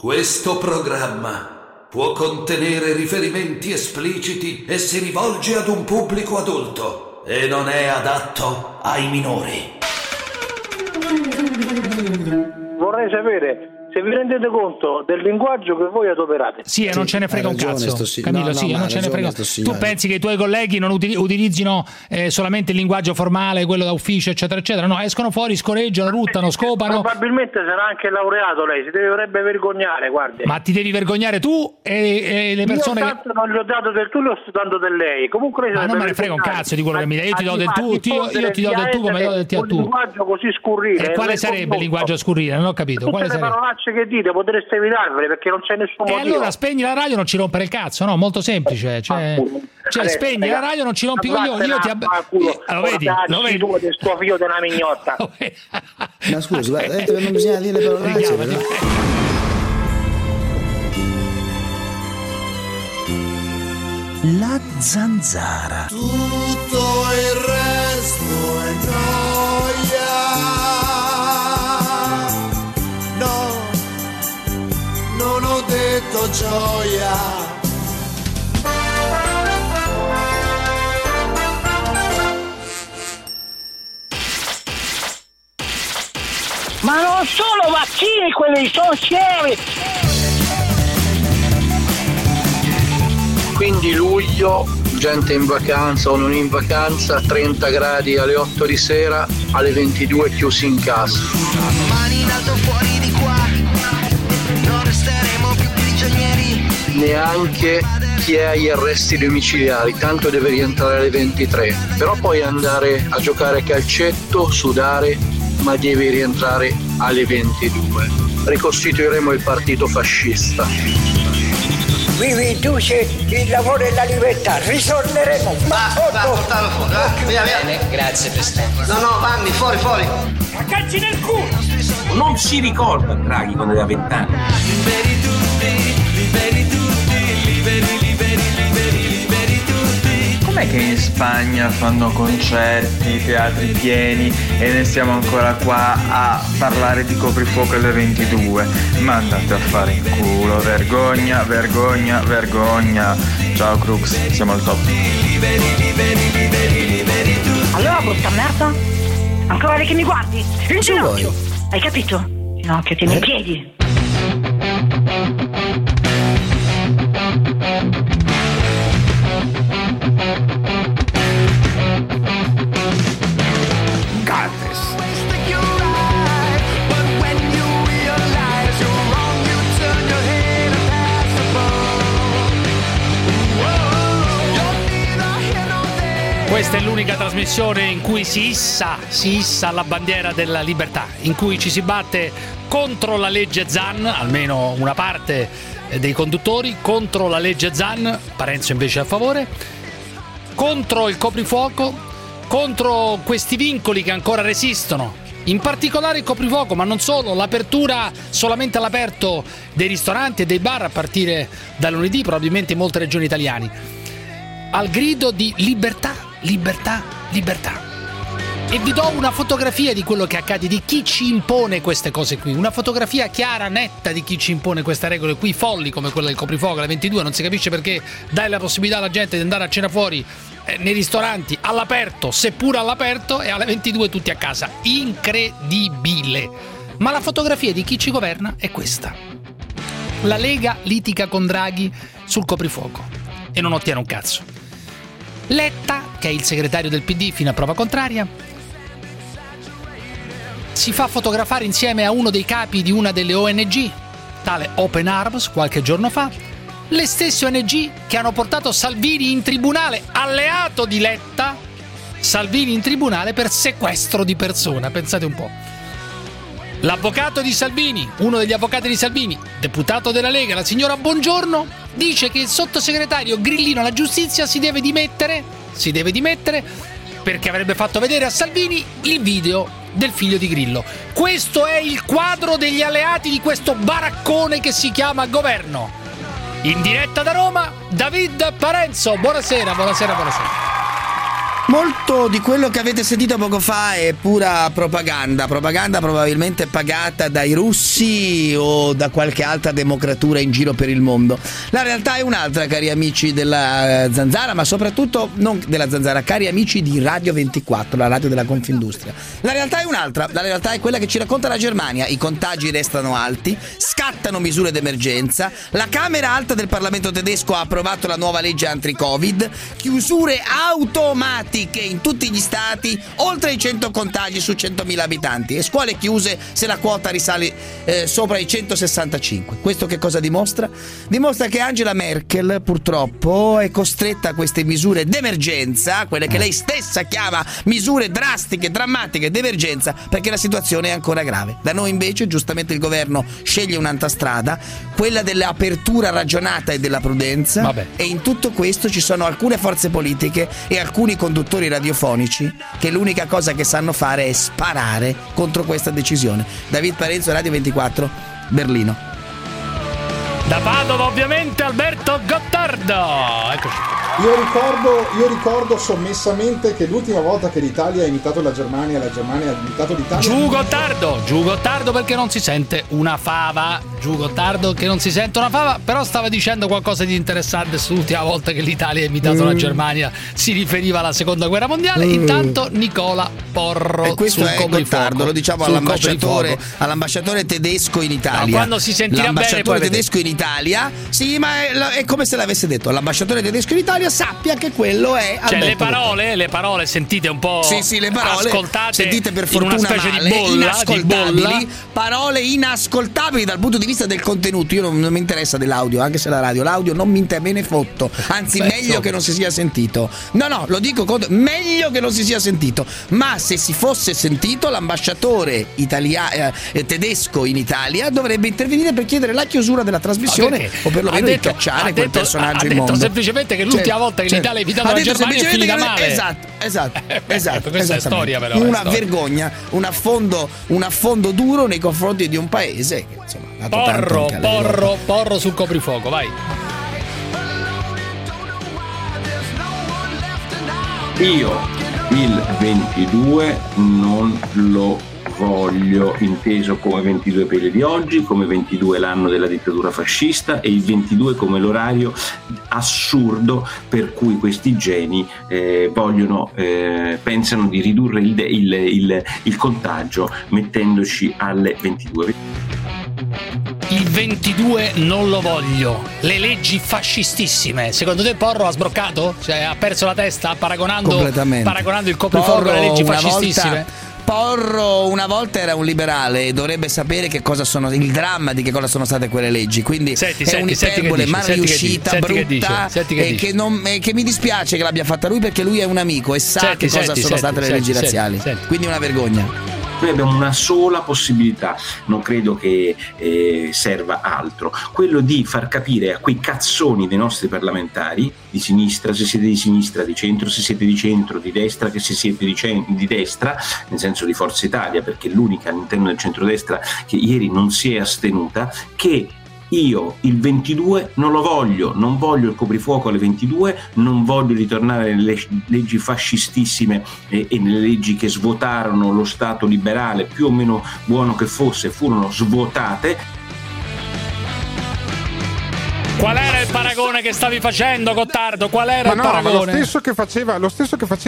Questo programma può contenere riferimenti espliciti e si rivolge ad un pubblico adulto e non è adatto ai minori. Vorrei sapere se vi rendete conto del linguaggio che voi adoperate. Sì, e non ce ne frega un cazzo, Camillo, sì, non ce ne frega. Tu pensi che i tuoi colleghi non utilizzino solamente il linguaggio formale, quello da ufficio, eccetera, eccetera? No, escono fuori, scoreggiano, ruttano, scopano. Probabilmente sarà anche laureato lei, si dovrebbe vergognare, guarda. Ma ti devi vergognare tu e le persone. Io tanto non gli ho dato del tu, le ho dando del lei. Comunque ma non me ne frega un cazzo di quello che mi dai. Io ti do del tu, io ti do del tu, come do del ti a tu. Un linguaggio così scurrile. E quale sarebbe il linguaggio scurrile? Non ho capito. Quale sarebbe? Che dite, potreste evitarvele perché non c'è nessun motivo. E allora spegni la radio e non ci rompere il cazzo, no? Molto semplice, cioè spegni la radio e non ci rompi i coglioni. Io ti vedi tu del tuo figlio della mignotta. Ma scusa, guarda, non bisogna dire le parolacce. La zanzara. Tutto il resto è gioia. Non ho detto gioia. Ma non sono vaccini quelli, sono sievi. 15 luglio, gente in vacanza o non in vacanza, 30 gradi alle 8 di sera, alle 22 chiusi in casa. Mani in alto fuori di qua. Non resteremo più prigionieri. Neanche chi è agli arresti domiciliari, tanto deve rientrare alle 23. Però puoi andare a giocare a calcetto, sudare, ma devi rientrare alle 22. Ricostituiremo il partito fascista. Mi riduce il lavoro e la libertà, risorneremo. Va, portalo fuori, va. Via, via. Bene, grazie Presidente. No, Vanni, fuori. Ma cacci nel culo! Non si ricorda Draghi quando aveva 20 anni. Liberi tutti, liberi tutti, liberi, liberi, liberi, liberi tutti. Com'è che in Spagna fanno concerti, teatri pieni e ne siamo ancora qua a parlare di coprifuoco alle 22? Ma andate a fare in culo, vergogna, vergogna, vergogna. Ciao Crux, siamo al top. Liberi, liberi, liberi, liberi tutti. Allora brutta merda, ancora lì che mi guardi, in ginocchio. Hai capito? No, che tieni i piedi. Gates. Questa è l'unica trasmissione in cui si issa la bandiera della libertà, in cui ci si batte contro la legge Zan, almeno una parte dei conduttori, contro la legge Zan, Parenzo invece a favore, contro il coprifuoco, contro questi vincoli che ancora resistono. In particolare il coprifuoco, ma non solo, l'apertura solamente all'aperto dei ristoranti e dei bar a partire da lunedì, probabilmente in molte regioni italiane. Al grido di libertà, libertà, libertà. E vi do una fotografia di quello che accade, di chi ci impone queste cose qui. Una fotografia chiara, netta di chi ci impone queste regole qui, folli come quella del coprifuoco, alle 22. Non si capisce perché dai la possibilità alla gente di andare a cena fuori, nei ristoranti, all'aperto, seppur all'aperto, e alle 22 tutti a casa. Incredibile. Ma la fotografia di chi ci governa è questa. La Lega litiga con Draghi sul coprifuoco e non ottiene un cazzo. Letta, che è il segretario del PD fino a prova contraria, si fa fotografare insieme a uno dei capi di una delle ONG, tale Open Arms, qualche giorno fa, le stesse ONG che hanno portato Salvini in tribunale, alleato di Letta, Salvini in tribunale per sequestro di persona, pensate un po'. L'avvocato di Salvini, uno degli avvocati di Salvini, deputato della Lega, la signora Bongiorno, dice che il sottosegretario Grillino alla giustizia si deve dimettere perché avrebbe fatto vedere a Salvini il video del figlio di Grillo. Questo è il quadro degli alleati di questo baraccone che si chiama governo. In diretta da Roma, David Parenzo. Buonasera. Molto di quello che avete sentito poco fa è pura propaganda probabilmente pagata dai russi o da qualche altra democratura in giro per il mondo. La realtà è un'altra, cari amici della Zanzara, ma soprattutto non della Zanzara, cari amici di Radio 24, la radio della Confindustria. La realtà è un'altra, la realtà è quella che ci racconta la Germania. I contagi restano alti, scattano misure d'emergenza, la Camera Alta del Parlamento tedesco ha approvato la nuova legge anti-Covid, chiusure automatiche che in tutti gli stati, oltre i 100 contagi su 100.000 abitanti e scuole chiuse se la quota risale sopra i 165. Questo che cosa dimostra? Dimostra che Angela Merkel purtroppo è costretta a queste misure d'emergenza, quelle che lei stessa chiama misure drastiche, drammatiche, d'emergenza, perché la situazione è ancora grave. Da noi invece giustamente il governo sceglie un'altra strada, quella dell'apertura ragionata e della prudenza. Vabbè. E in tutto questo ci sono alcune forze politiche e alcuni conduttori radiofonici che l'unica cosa che sanno fare è sparare contro questa decisione. David Parenzo, Radio 24, Berlino. Da Padova ovviamente Alberto Gottardo. Eccoci. Io ricordo sommessamente che l'ultima volta che l'Italia ha imitato la Germania, la Germania ha imitato l'Italia. Giù Gottardo perché non si sente una fava. Però stava dicendo qualcosa di interessante sull'ultima volta che l'Italia ha imitato la Germania. Si riferiva alla seconda guerra mondiale. Intanto Nicola Porro. E questo sul è Gottardo, lo diciamo all'ambasciatore tedesco in Italia. Ma quando si sentirà bene poi tedesco in Italia. Sì, ma è come se l'avesse detto all'ambasciatore tedesco in Italia. Sappia che quello è Alberto. Cioè le parole sentite un po'. Sì, le parole ascoltate, sentite per fortuna in una specie male, di bolla. Parole inascoltabili dal punto di vista del contenuto. Io non mi interessa dell'audio, anche se l'audio non mi interessa, me ne fotto. Anzi, meglio che non si sia sentito. No, lo dico meglio che non si sia sentito. Ma se si fosse sentito, l'ambasciatore tedesco in Italia dovrebbe intervenire per chiedere la chiusura della trasmissione, o perlomeno di cacciare quel personaggio in mondo. Ha detto semplicemente che l'ultima volta che l'Italia ha evitato la Germania è finita male. Esatto. Questa è storia, però. Una vergogna, un affondo duro nei confronti di un paese che, insomma, ha Porro sul coprifuoco, vai. Io il 22 non lo voglio, inteso come 22 peli di oggi, come 22 l'anno della dittatura fascista e il 22 come l'orario assurdo per cui questi geni pensano di ridurre il contagio mettendoci alle 22. Il 22 non lo voglio, le leggi fascistissime. Secondo te Porro ha sbroccato? Cioè ha perso la testa paragonando il coprifuoco alle leggi fascistissime? Porro una volta era un liberale e dovrebbe sapere che cosa sono, il dramma di che cosa sono state quelle leggi. Quindi un'iperbole mal riuscita, brutta, e che mi dispiace che l'abbia fatta lui, perché lui è un amico e sa che cosa sono state le leggi razziali. Quindi una vergogna. Noi abbiamo una sola possibilità, non credo che serva altro, quello di far capire a quei cazzoni dei nostri parlamentari di sinistra, se siete di sinistra, di centro, se siete di centro, di destra, che se siete di destra, nel senso di Forza Italia, perché è l'unica all'interno del centrodestra che ieri non si è astenuta, che io il 22 non lo voglio, non voglio il coprifuoco alle 22, non voglio ritornare nelle leggi fascistissime e nelle leggi che svuotarono lo Stato liberale, più o meno buono che fosse, furono svuotate. Qual era il paragone che stavi facendo, Gottardo? Qual era il paragone? Lo stesso che faceva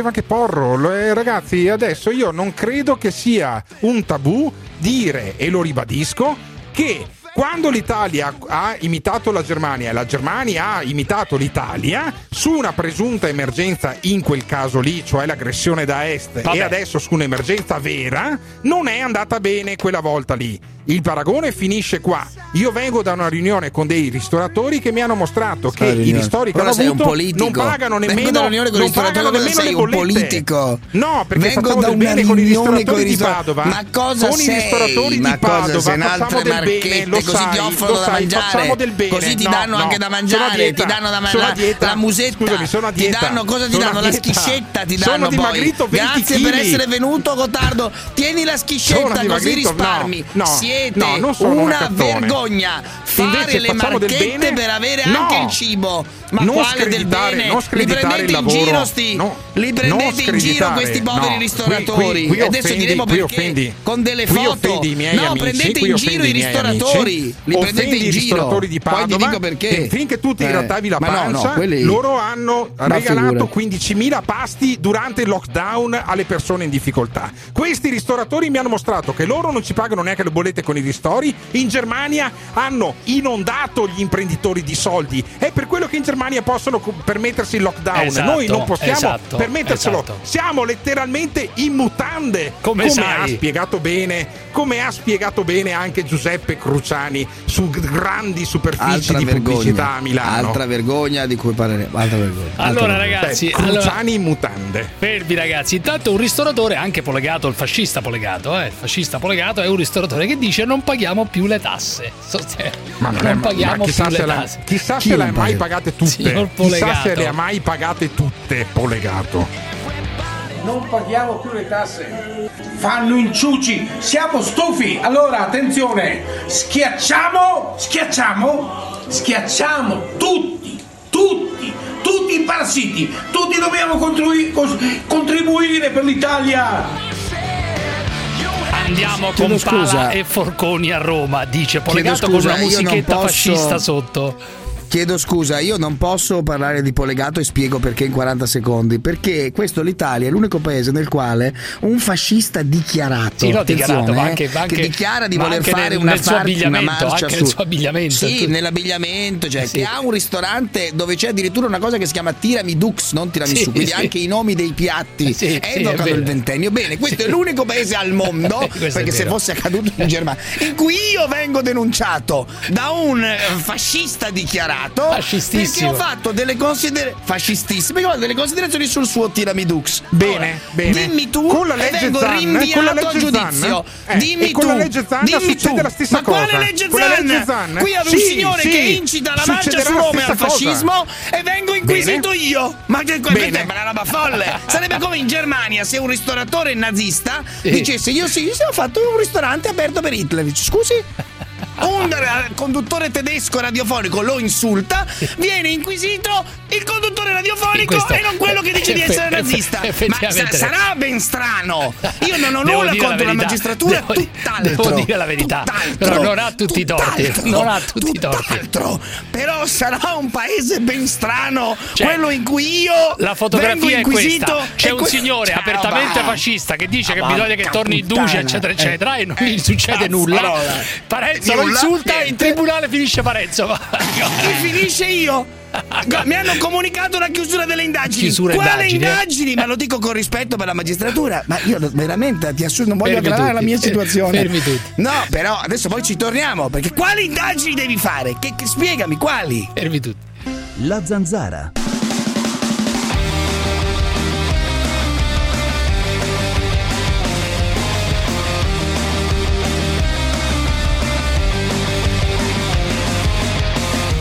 anche Porro. Ragazzi, adesso io non credo che sia un tabù dire, e lo ribadisco, che quando l'Italia ha imitato la Germania e la Germania ha imitato l'Italia su una presunta emergenza, in quel caso lì, cioè l'aggressione da est, e adesso su un'emergenza vera, non è andata bene quella volta lì. Il paragone finisce qua. Io vengo da una riunione con dei ristoratori che mi hanno mostrato che i ristori che hanno avuto non pagano nemmeno le bollette. No, perché facciamo del bene con i ristoratori di Padova. Ma cosa sei? Con i ristoratori di Padova facciamo del bene, ti danno la musetta, ti danno la schiscetta. Grazie per essere venuto, Gottardo. Tieni la schiscetta così risparmi. No, non sono una vergogna. fare le marchette per avere anche il cibo. Ma non quale del bene? Non li prendete in giro, li prendete in giro questi poveri ristoratori. Qui adesso offendi, diremo perché con delle foto. No, prendete in giro i ristoratori. Li prendete in giro. Poi vi dico perché. Finché tu ti grattavi la pancia, loro hanno regalato 15.000 pasti durante il lockdown alle persone in difficoltà. Questi ristoratori mi hanno mostrato che loro non ci pagano neanche le bollette con i ristori. In Germania hanno inondato gli imprenditori di soldi. È per quello che in Germania possono permettersi il lockdown. Esatto, noi non possiamo permettercelo. Esatto. Siamo letteralmente in mutande. Come ha spiegato bene, come ha spiegato bene anche Giuseppe Cruciani su grandi superfici pubblicità a Milano. Altra vergogna di cui parleremo. Allora, ragazzi, Cruciani in mutande. Fermi, ragazzi, intanto un ristoratore, anche Polegato, il fascista Polegato, il fascista Polegato è un ristoratore che dice non paghiamo più le tasse. Ma non, paghiamo più le tasse. Chissà se le ha mai pagate tutte. Chissà se le ha mai pagate tutte, Polegato. Non paghiamo più le tasse. Fanno inciuci, siamo stufi. Allora, attenzione, schiacciamo tutti i parassiti, tutti dobbiamo contribuire per l'Italia. Andiamo con Pala e Forconi a Roma, dice Polegato, con una musichetta fascista sotto. Chiedo scusa, io non posso parlare di Polegato e spiego perché in 40 secondi. Perché questo l'Italia è l'unico paese nel quale un fascista dichiarato, che dichiara di voler fare una marcia anche nel suo abbigliamento. Sì, nell'abbigliamento, cioè che ha un ristorante dove c'è addirittura una cosa che si chiama Tiramidux, non Tiramisù, quindi anche i nomi dei piatti evocano il ventennio. Bene, questo è l'unico paese al mondo, perché se fosse accaduto in Germania, in cui io vengo denunciato da un fascista dichiarato. Perché ho fatto delle considerazioni sul suo Tiramidux. Bene. Dimmi tu, con la legge vengo rinviato a giudizio. Dimmi tu, succede la stessa cosa. Ma quale legge Zan? Qui avevo un signore che incita la marcia su Roma al fascismo e vengo inquisito io. Ma che è una roba folle. Sarebbe come in Germania se un ristoratore nazista dicesse io ho fatto un ristorante aperto per Hitler. Scusi? Un conduttore tedesco radiofonico lo insulta, viene inquisito il conduttore radiofonico e non quello che dice di essere nazista. Ma sarà ben strano. Io non ho nulla contro la magistratura, tutt'altro. Devo dire la verità. Però non ha tutti i torti. Però sarà un paese ben strano, quello in cui io la fotografia è questa. C'è un signore apertamente fascista che dice che bisogna che torni in duce, eccetera, eccetera, e non gli succede nulla. Parenzo lo insulta e in tribunale finisce Parenzo. Chi finisce io? Mi hanno comunicato la chiusura delle indagini. Quale indagini? Ma lo dico con rispetto per la magistratura. Ma io veramente ti assurdo, non voglio aggravare la mia situazione. No, però adesso poi ci torniamo. Perché quali indagini devi fare? Spiegami quali. Fermi tutti. La Zanzara.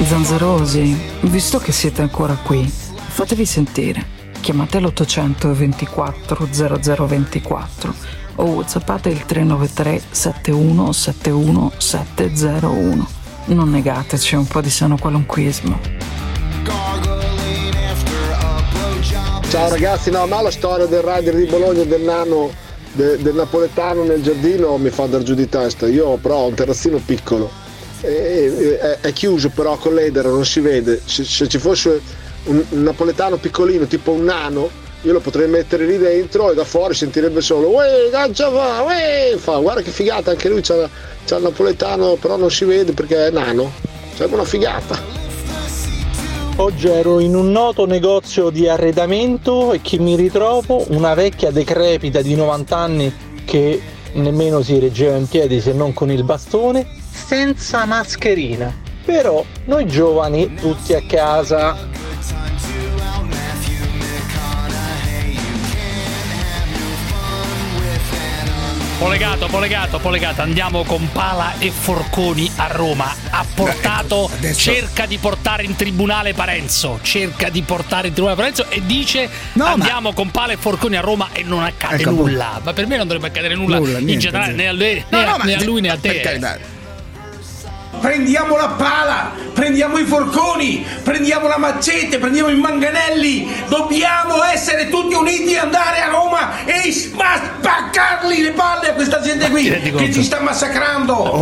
Zanzarosi, visto che siete ancora qui, fatevi sentire. Chiamate l'800 24 00 24 o whatsappate il 393 71 71 701. Non negateci un po' di sano qualunquismo. Ciao ragazzi, ma la storia del rider di Bologna e del nano del napoletano nel giardino mi fa dar giù di testa. Io però ho un terrazzino piccolo. È chiuso però con l'edera, non si vede. Se ci fosse un napoletano piccolino tipo un nano, io lo potrei mettere lì dentro e da fuori sentirebbe solo uè, gancia va, uè, fa guarda che figata, anche lui c'ha il napoletano però non si vede perché è nano, sarebbe una figata. Oggi ero in un noto negozio di arredamento e che mi ritrovo una vecchia decrepita di 90 anni che nemmeno si reggeva in piedi se non con il bastone, senza mascherina. Però noi giovani tutti a casa. Polegato, andiamo con Pala e Forconi a Roma. Cerca di portare in tribunale Parenzo. E dice andiamo con Pala e Forconi a Roma e non accade nulla. Ma per me non dovrebbe accadere nulla in generale, né a lui né a te. Prendiamo la pala, prendiamo i forconi, prendiamo la macete, prendiamo i manganelli, dobbiamo essere tutti uniti e andare a Roma e spaccargli le palle a questa gente qui che ci sta massacrando.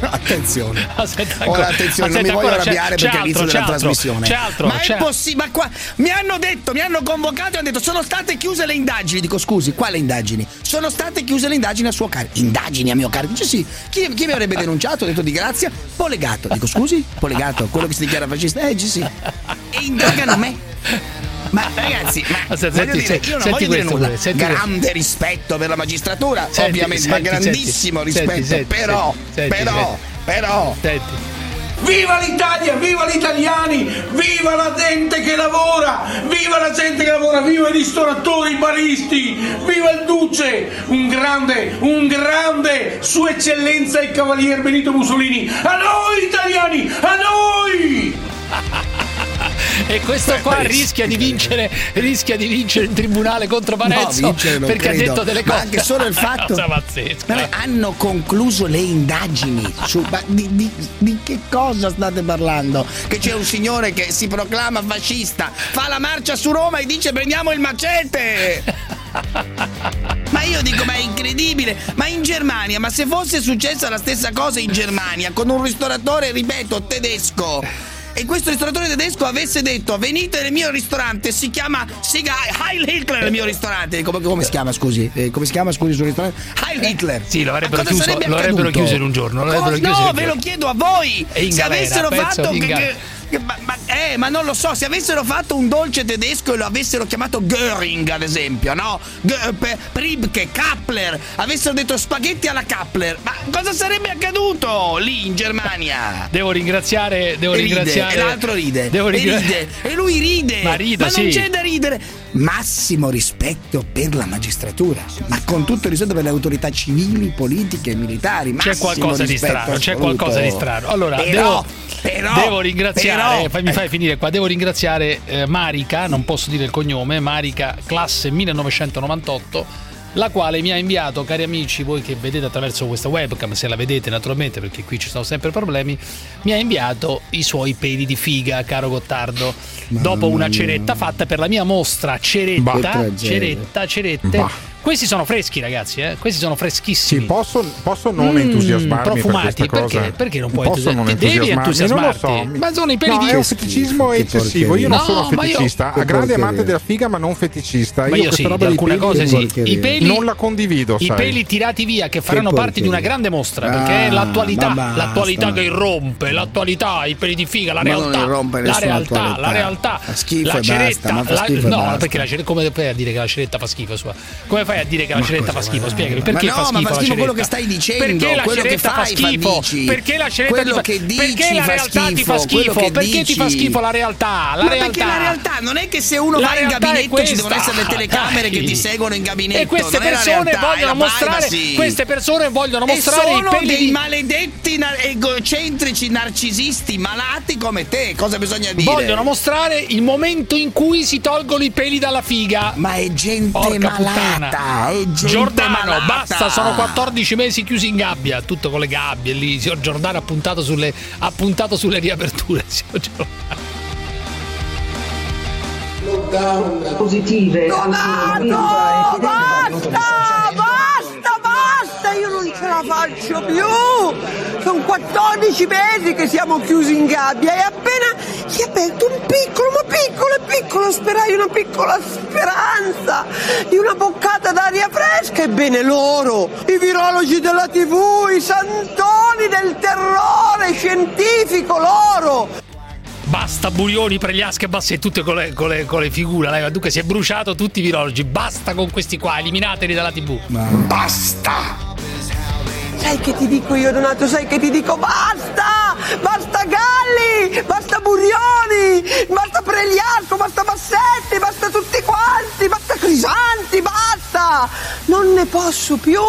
Ora, attenzione, attenzione, non mi voglio arrabbiare perché all'inizio della trasmissione. Ma è possibile, ma qua mi hanno detto, mi hanno convocato e hanno detto sono state chiuse le indagini. Dico scusi, quale indagini? Sono state chiuse le indagini a suo carico. Indagini a mio carico? Dice sì, chi mi avrebbe denunciato? Ho detto di grazia, Polegato. Dico scusi, Polegato, quello che si dichiara fascista? Sì. E indagano me. Ma ragazzi, ma voglio dire, io non voglio dire nulla. Grande rispetto per la magistratura, ovviamente, ma grandissimo rispetto, però. Viva l'Italia, viva gli italiani, viva la gente che lavora, viva i ristoratori, i baristi, viva il duce, un grande sua eccellenza il cavalier Benito Mussolini. A noi italiani, a noi! E questo qua rischia di vincere in tribunale contro Parenzo, perché credo. Ha detto delle cose. Ma anche solo il fatto hanno concluso le indagini su, ma di che cosa state parlando? Che c'è un signore che si proclama fascista, fa la marcia su Roma e dice prendiamo il macete. Ma io dico, ma è incredibile. Ma in Germania, ma se fosse successa la stessa cosa in Germania con un ristoratore, ripeto, tedesco, e questo ristoratore tedesco avesse detto venite nel mio ristorante, si chiama Heil Hitler nel mio ristorante, come si chiama scusi? Come si chiama scusi sul ristorante? Heil Hitler. Sì, lo avrebbero chiuso in un giorno. Ve lo chiedo a voi. Ma non lo so, se avessero fatto un dolce tedesco e lo avessero chiamato Göring, ad esempio, no? Pribke, Kappler, avessero detto spaghetti alla Kappler, ma cosa sarebbe accaduto lì in Germania? Devo ringraziare. E l'altro ride. E lui ride. Ma non c'è da ridere. Massimo rispetto per la magistratura, ma con tutto il rispetto per le autorità civili, politiche e militari. Massimo c'è qualcosa di strano. Allora, devo ringraziare. Mi fai finire qua. Devo ringraziare Marica, non posso dire il cognome, Marica, classe 1998, la quale mi ha inviato, cari amici, voi che vedete attraverso questa webcam, se la vedete naturalmente perché qui ci sono sempre problemi, mi ha inviato i suoi peli di figa, caro Gottardo, dopo una ceretta fatta per la mia mostra cerette. Questi sono freschi, ragazzi, questi sono freschissimi. Sì, posso non entusiasmarmi profumati, per questa cosa? Perché non puoi entusiasmarti? Non lo so. Ma sono i peli di... è un feticismo eccessivo. Io non sono feticista, grande amante della figa, ma non feticista. Ma io sì, roba di alcune cose sì. I peli non la condivido, i peli tirati via che faranno parte di una grande mostra, perché è l'attualità che irrompe, l'attualità, i peli di figa, la realtà. Fa schifo e basta. No, perché come fai a dire che la ceretta fa schifo sua? Come fai a dire che la ceretta fa schifo? Spiegami perché fa schifo. Ma fa schifo quello che stai dicendo. Perché la ceretta fa schifo? Perché la ceretta ti fa schifo? Perché ti fa schifo la realtà? Ma perché la realtà non è che se uno va in gabinetto ci devono essere le telecamere che ti seguono in gabinetto. E queste persone vogliono mostrare i peli dei maledetti egocentrici narcisisti malati come te. Cosa bisogna dire? Vogliono mostrare il momento in cui si tolgono i peli dalla figa. Ma è gente malata. Giordano, basta, sono 14 mesi chiusi in gabbia, tutto con le gabbie lì. Il signor Giordano ha puntato sulle riaperture. Lockdown positive. Basta, io non ce la faccio più. Sono 14 mesi che siamo chiusi in gabbia e appena si è aperto un piccolo speraglio, una piccola speranza di una boccata d'aria fresca, ebbene loro, i virologi della TV, i santoni del terrore scientifico, loro. Basta Burioni, Pregliasca e Bassetti, tutte con le figure. Dunque si è bruciato tutti i virologi. Basta con questi qua, eliminateli dalla TV. Basta! Sai che ti dico io, Donato? Basta! Basta Galli! Basta Burioni! Basta Pregliasco! Basta Bassetti! Basta tutti quanti! Basta Crisanti! Basta! Non ne posso più!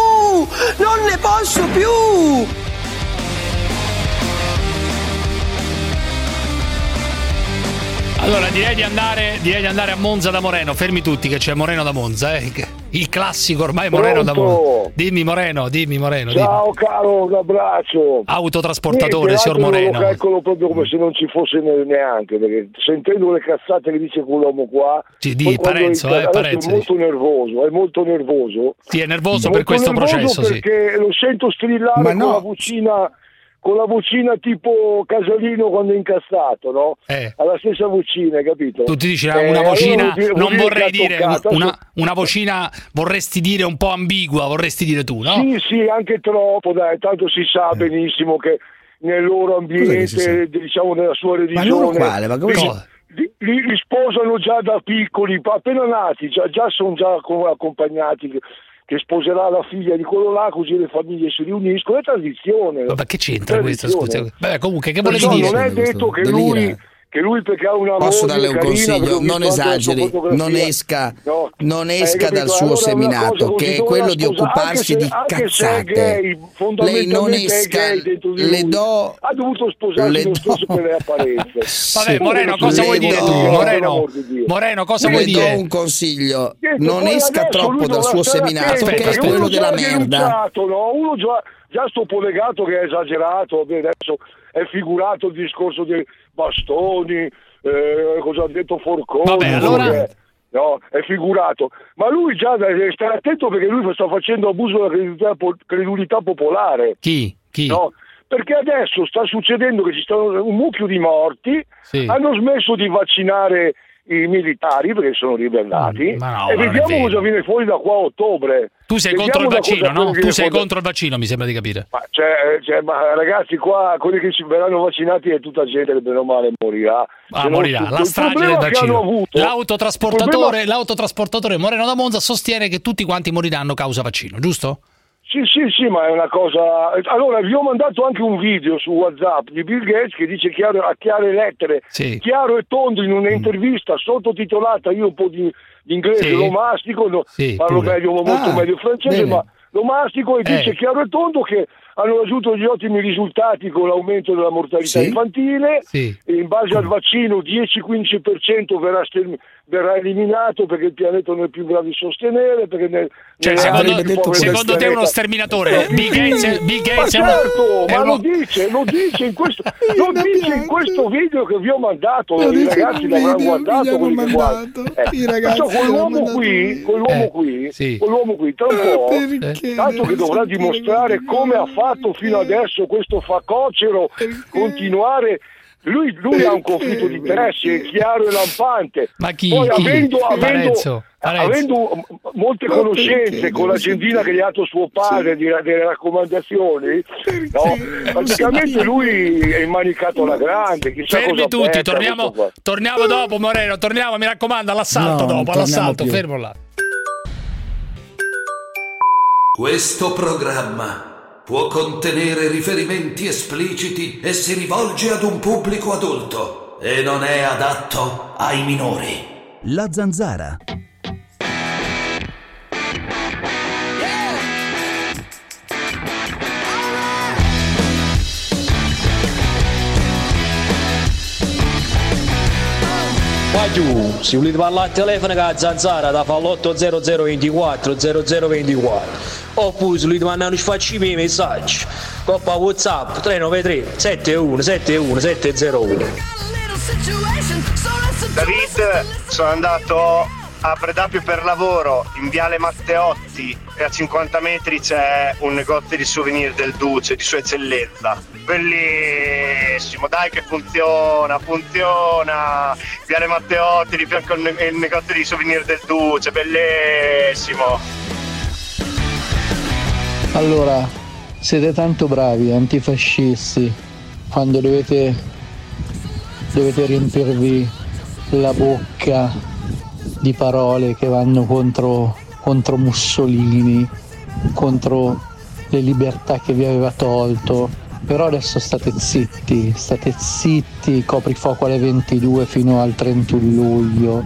Allora direi di andare a Monza da Moreno. Fermi tutti che c'è Moreno da Monza. il classico ormai Moreno da Monza. Dimmi Moreno. Ciao caro, un abbraccio. Autotrasportatore, niente, signor Moreno. Lo calcolo proprio come se non ci fosse neanche, perché sentendo le cazzate che dice quell'uomo qua, di Parenzo, Parenzo è molto nervoso, Sì, è nervoso per questo processo, sì. Perché lo sento strillare con la vocina. Con la vocina tipo Casolino quando è incastrato, no? Alla stessa vocina, capito? Tu ti dici una vocina, non vorrei dire, una vocina vorresti dire un po' ambigua, vorresti dire tu, no? Sì, sì, anche troppo, dai, tanto si sa benissimo che nel loro ambiente, diciamo nella sua religione... Ma loro quale? Ma come cosa? Li sposano già da piccoli, appena nati, già sono già accompagnati... che sposerà la figlia di quello là, così le famiglie si riuniscono, è tradizione. Ma che c'entra questo? Scusa. Beh, comunque, che volevi dire? Non è detto che lui perché ha una... Posso darle un consiglio? Non esageri, non esca dal suo seminato, che è quello di occuparsi di cazzate. Gay, lei non esca, ha dovuto sposarsi lo stesso per le apparenze. Vabbè, Moreno, cosa vuoi dire tu? Moreno, cosa vuoi dire? Le do un consiglio, non esca troppo dal suo seminato, che è quello della merda. Uno già sto Polegato che è esagerato, adesso è figurato il discorso dei bastoni, cosa ha detto Forconi, vabbè, allora... no, è figurato, ma lui già deve stare attento perché lui sta facendo abuso della credulità popolare. Chi? No? Perché adesso sta succedendo che ci stanno un mucchio di morti, hanno smesso di vaccinare i militari perché sono ribellati, e vediamo cosa viene fuori da qua a ottobre. Tu sei contro il vaccino, no? Tu sei contro il vaccino, mi sembra di capire. Ma ragazzi, qua quelli che ci verranno vaccinati è tutta gente che bene o male morirà. Morirà la strage del vaccino. L'autotrasportatore Moreno da Monza sostiene che tutti quanti moriranno causa vaccino, giusto? Sì, ma è una cosa... Allora, vi ho mandato anche un video su WhatsApp di Bill Gates che dice a chiare lettere, chiaro e tondo, in un'intervista sottotitolata, io un po' di inglese lo mastico, parlo meglio, molto meglio francese, bene. Ma lo mastico, e dice chiaro e tondo che hanno raggiunto gli ottimi risultati con l'aumento della mortalità infantile, e in base al vaccino 10-15% verrà eliminato perché il pianeta non è più in grado di sostenere, perché secondo te è uno sterminatore? Bill Gates ma certo, ma lo dice in questo video che vi ho mandato, i ragazzi l'avranno guardato, quell'uomo qui tra un po', tanto che dovrà dimostrare come ha fatto fino adesso questo facocero continuare. Lui ha un conflitto di interessi chiaro e lampante. Ma chi? Poi, avendo molte conoscenze con l'agendina che gli ha dato suo padre, delle raccomandazioni, praticamente lui è immanicato alla grande. Fermi tutti, torniamo dopo, Moreno, mi raccomando, all'assalto, fermo là. Questo programma può contenere riferimenti espliciti e si rivolge ad un pubblico adulto e non è adatto ai minori. La Zanzara. Guagliù, se volete parlare al telefono con la Zanzara da fallo 800 24 00 24, oppure se volete mandare i messaggi coppa WhatsApp 393 71 71 701. David, sono andato a Predappio per lavoro in Viale Matteotti e a 50 metri c'è un negozio di souvenir del Duce, di sua eccellenza. Bellissimo, dai che funziona. Viale Matteotti di fianco il negozio di souvenir del Duce, bellissimo. Allora, siete tanto bravi antifascisti quando dovete riempirvi la bocca di parole che vanno contro Mussolini, contro le libertà che vi aveva tolto, però adesso state zitti, coprifuoco alle 22 fino al 31 luglio,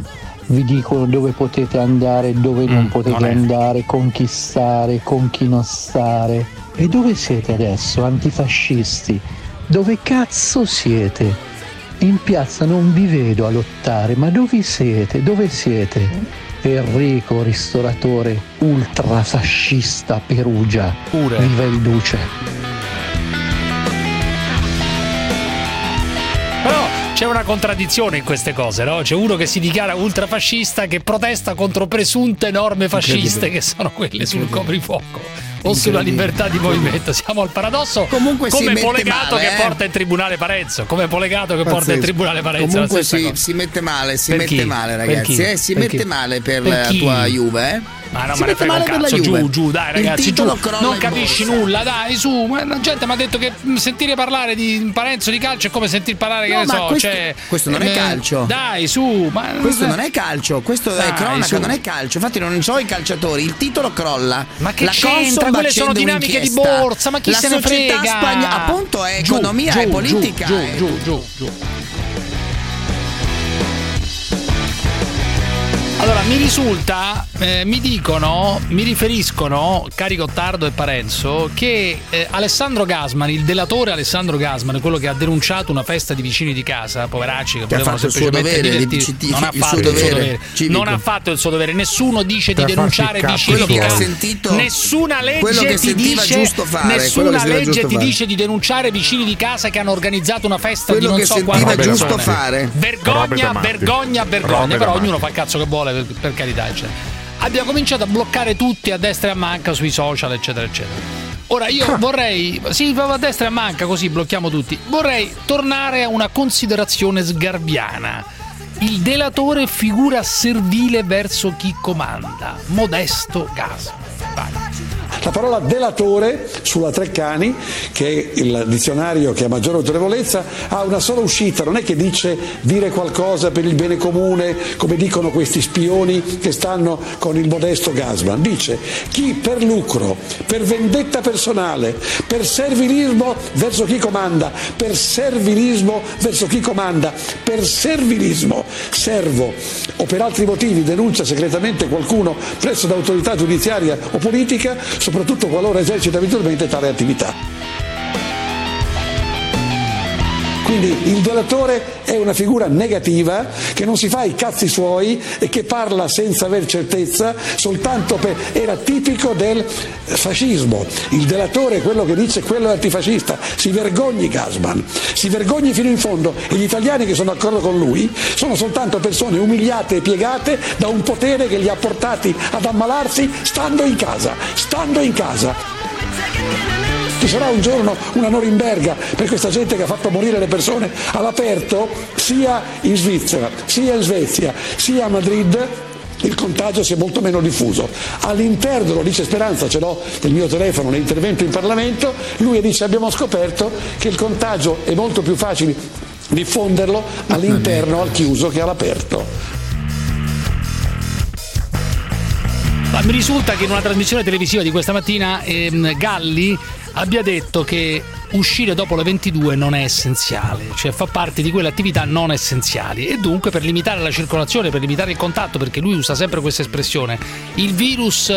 vi dicono dove potete andare, dove non potete andare, con chi stare, con chi non stare. E dove siete adesso, antifascisti? Dove cazzo siete? In piazza non vi vedo a lottare, ma dove siete? Enrico, ristoratore ultrafascista Perugia, pure. Viva il duce. C'è una contraddizione in queste cose, no? C'è uno che si dichiara ultrafascista che protesta contro presunte norme fasciste che sono quelle sul coprifuoco o sulla libertà di movimento. Siamo al paradosso. Comunque come Polegato che porta in tribunale Parenzo, come Polegato che porta in tribunale Parenzo. Comunque si mette male, ragazzi. Si mette male per la tua Juve, eh? Ah, no, si ma ne frega un cazzo, giù, dai ragazzi, giù, non capisci nulla, dai, su, la gente mi ha detto che sentire parlare di Parenzo di calcio è come sentir parlare, no, che ne so, questo non è calcio. Dai, su, ma questo non è calcio, questo dai, è cronaca, su. Non è calcio. Infatti non so i calciatori, il titolo crolla. Ma che la c'entra? Quelle sono dinamiche di borsa, ma chi se ne frega? Appunto è economia e politica. Giù. Allora, mi risulta, mi riferiscono, cari Gottardo e Parenzo, che Alessandro Gasman, il delatore Alessandro Gasman, quello che ha denunciato una festa di vicini di casa, poveracci, che volevano semplicemente divertirsi, non ha fatto il suo dovere, non ha fatto il suo dovere. Nessuno dice di denunciare vicini di casa, nessuna legge ti dice, nessuna legge ti dice di denunciare vicini di casa che hanno organizzato una festa di non so quante persone. Vergogna, però ognuno fa il cazzo che vuole. Per carità, eccetera. Abbiamo cominciato a bloccare tutti a destra e a manca sui social, eccetera, eccetera. Ora io vorrei, sì, a destra e a manca così blocchiamo tutti. Vorrei tornare a una considerazione sgarbiana. Il delatore figura servile verso chi comanda. Modesto Gas. Vai. La parola delatore sulla Treccani, che è il dizionario che ha maggiore autorevolezza, ha una sola uscita, non è che dice dire qualcosa per il bene comune, come dicono questi spioni che stanno con il modesto Gasman. Dice chi per lucro, per vendetta personale, per servilismo verso chi comanda, servo o per altri motivi denuncia segretamente qualcuno presso l'autorità giudiziaria o politica, soprattutto qualora esercita abitualmente tale attività. Quindi il delatore è una figura negativa che non si fa i cazzi suoi e che parla senza aver certezza, soltanto per... era tipico del fascismo. Il delatore è quello che dice quello è antifascista. Si vergogni Gasman, si vergogni fino in fondo, e gli italiani che sono d'accordo con lui sono soltanto persone umiliate e piegate da un potere che li ha portati ad ammalarsi stando in casa. Ci sarà un giorno una Norimberga per questa gente che ha fatto morire le persone all'aperto, sia in Svizzera, sia in Svezia, sia a Madrid. Il contagio si è molto meno diffuso. All'interno, lo dice Speranza, ce l'ho nel mio telefono, nell'intervento in Parlamento, lui dice abbiamo scoperto che il contagio è molto più facile diffonderlo all'interno, al chiuso, che all'aperto. Ma mi risulta che in una trasmissione televisiva di questa mattina Galli abbia detto che uscire dopo le 22 non è essenziale, cioè fa parte di quelle attività non essenziali, e dunque per limitare la circolazione, per limitare il contatto, perché lui usa sempre questa espressione, il virus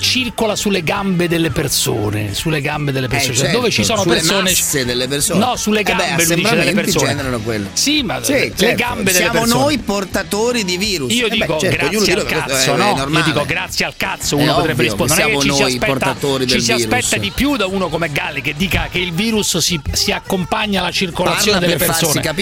circola sulle gambe delle persone, cioè, certo, dove ci sono persone, sulle masse delle persone, no, sulle gambe, lui dice delle persone, generano quello. Sì, ma sì, certo, le gambe delle persone. Siamo noi portatori di virus. Io dico grazie al cazzo, no? Io dico grazie al cazzo, uno potrebbe rispondere, siamo noi portatori del virus. Ci si aspetta di più da uno come Galli che dica che il virus si accompagna alla circolazione delle persone. Parla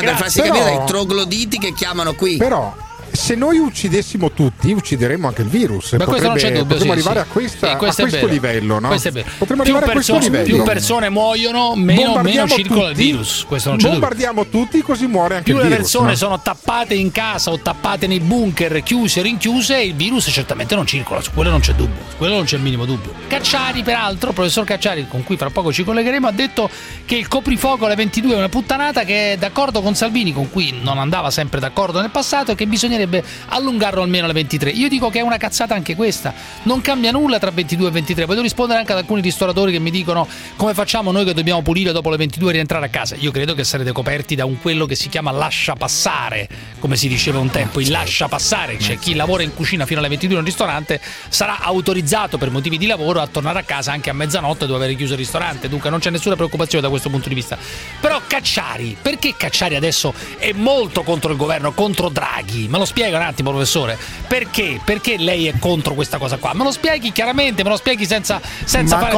per farsi capire dai trogloditi che chiamano qui. Però se noi uccidessimo tutti, uccideremmo anche il virus. Ma questo non c'è dubbio. Potremmo arrivare a questo livello, no? Questo è vero. Più persone muoiono, meno circola il virus. Questo non c'è dubbio. Bombardiamo tutti, così muore anche il virus. Più le persone sono tappate in casa o tappate nei bunker, chiuse, rinchiuse, il virus certamente non circola. Su quello non c'è dubbio. Su quello non c'è il minimo dubbio. Cacciari, peraltro, il professor Cacciari, con cui fra poco ci collegheremo, ha detto che il coprifuoco alle 22 è una puttanata, che è d'accordo con Salvini, con cui non andava sempre d'accordo nel passato, e che bisognerebbe allungarlo almeno alle 23. Io dico che è una cazzata anche questa. Non cambia nulla tra 22 e 23. Voglio rispondere anche ad alcuni ristoratori che mi dicono come facciamo noi che dobbiamo pulire dopo le 22 e rientrare a casa. Io credo che sarete coperti da un quello che si chiama lascia passare, come si diceva un tempo, il lascia passare, cioè chi lavora in cucina fino alle 22 in un ristorante sarà autorizzato per motivi di lavoro a tornare a casa anche a mezzanotte dopo aver chiuso il ristorante. Dunque non c'è nessuna preoccupazione da questo punto di vista. Però Cacciari, perché Cacciari adesso è molto contro il governo, contro Draghi? Ma lo spiega un attimo, professore, perché lei è contro questa cosa qua? Me lo spieghi chiaramente, me lo spieghi senza ma fare...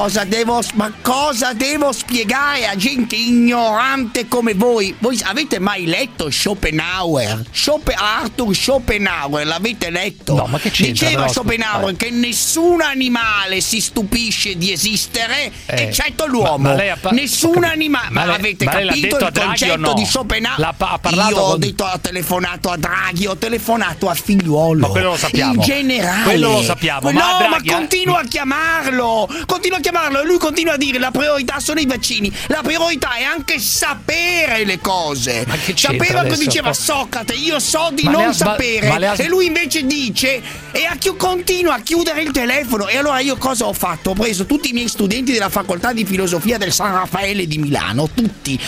cosa devo spiegare a gente ignorante come voi? Voi avete mai letto Schopenhauer? Arthur Schopenhauer, l'avete letto? No, ma che c'entra? Diceva però, Schopenhauer che nessun animale si stupisce di esistere eccetto l'uomo. Nessun animale. Ma avete capito il concetto, no, di Schopenhauer? Io ho detto, ho telefonato a Draghi, ho telefonato a Figliuolo. Ma quello lo sappiamo. In generale. Quello lo sappiamo. Ma Draghi, ma continua a chiamarlo. Continua a chiamarlo e lui continua a dire la priorità sono i vaccini. La priorità è anche sapere le cose. Ma che sapeva adesso? Cosa diceva Socrate? Io so di non sapere. E lui invece dice continua a chiudere il telefono. E allora io cosa ho fatto? Ho preso tutti i miei studenti della facoltà di filosofia del San Raffaele di Milano, tutti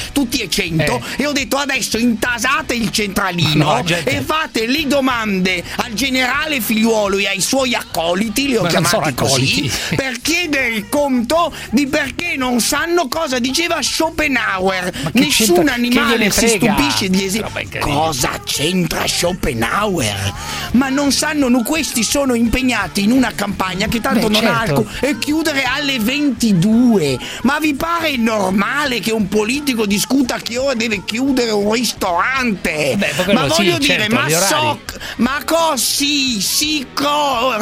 e 100, e ho detto adesso intasate il centralino, no, e fate le domande al generale Figliuolo e ai suoi accoliti, li ho chiamati così, per chiedere il conto di perché non sanno cosa diceva Schopenhauer. Nessun animale si stupisce di cosa c'entra Schopenhauer? Ma non sanno, questi sono impegnati in una campagna che tanto non ha alcun, e chiudere alle 22. Ma vi pare normale che un politico discuta a che ora deve chiudere un ristorante? Ma voglio dire,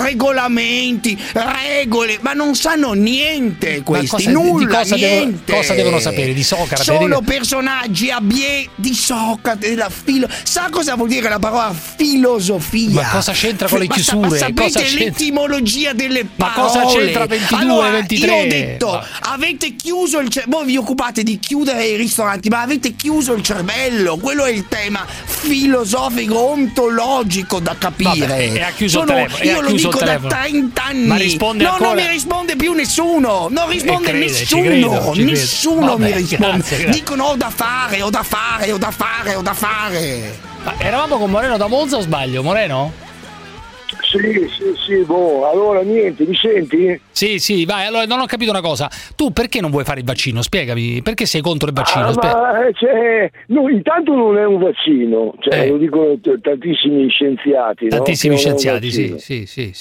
regolamenti, regole, ma non sanno niente questi, niente. Cosa devono sapere di Socrate? Sono personaggi di Socrate, sa cosa vuol dire la parola filosofia? Ma cosa c'entra con le chiusure? Ma sapete l'etimologia delle parole? Ma cosa c'entra 22, allora, 23? Io ho detto, avete chiuso il cervello. Voi vi occupate di chiudere i ristoranti, ma avete chiuso il cervello. Quello è il tema filosofico, ontologico da capire. Vabbè, e ha chiuso il telefono. Io lo dico da 30 anni. Ma risponde ancora? Non mi risponde più nessuno. Non risponde nessuno. Nessuno Vabbè, mi risponde. Grazie. Dicono ho da fare. Ma eravamo con Moreno da Monza o sbaglio? Moreno? Sì, boh, allora niente, mi senti? Sì, vai, allora non ho capito una cosa. Tu perché non vuoi fare il vaccino? Spiegami, perché sei contro il vaccino? No, intanto non è un vaccino, lo dicono tantissimi scienziati. Tantissimi scienziati, sì,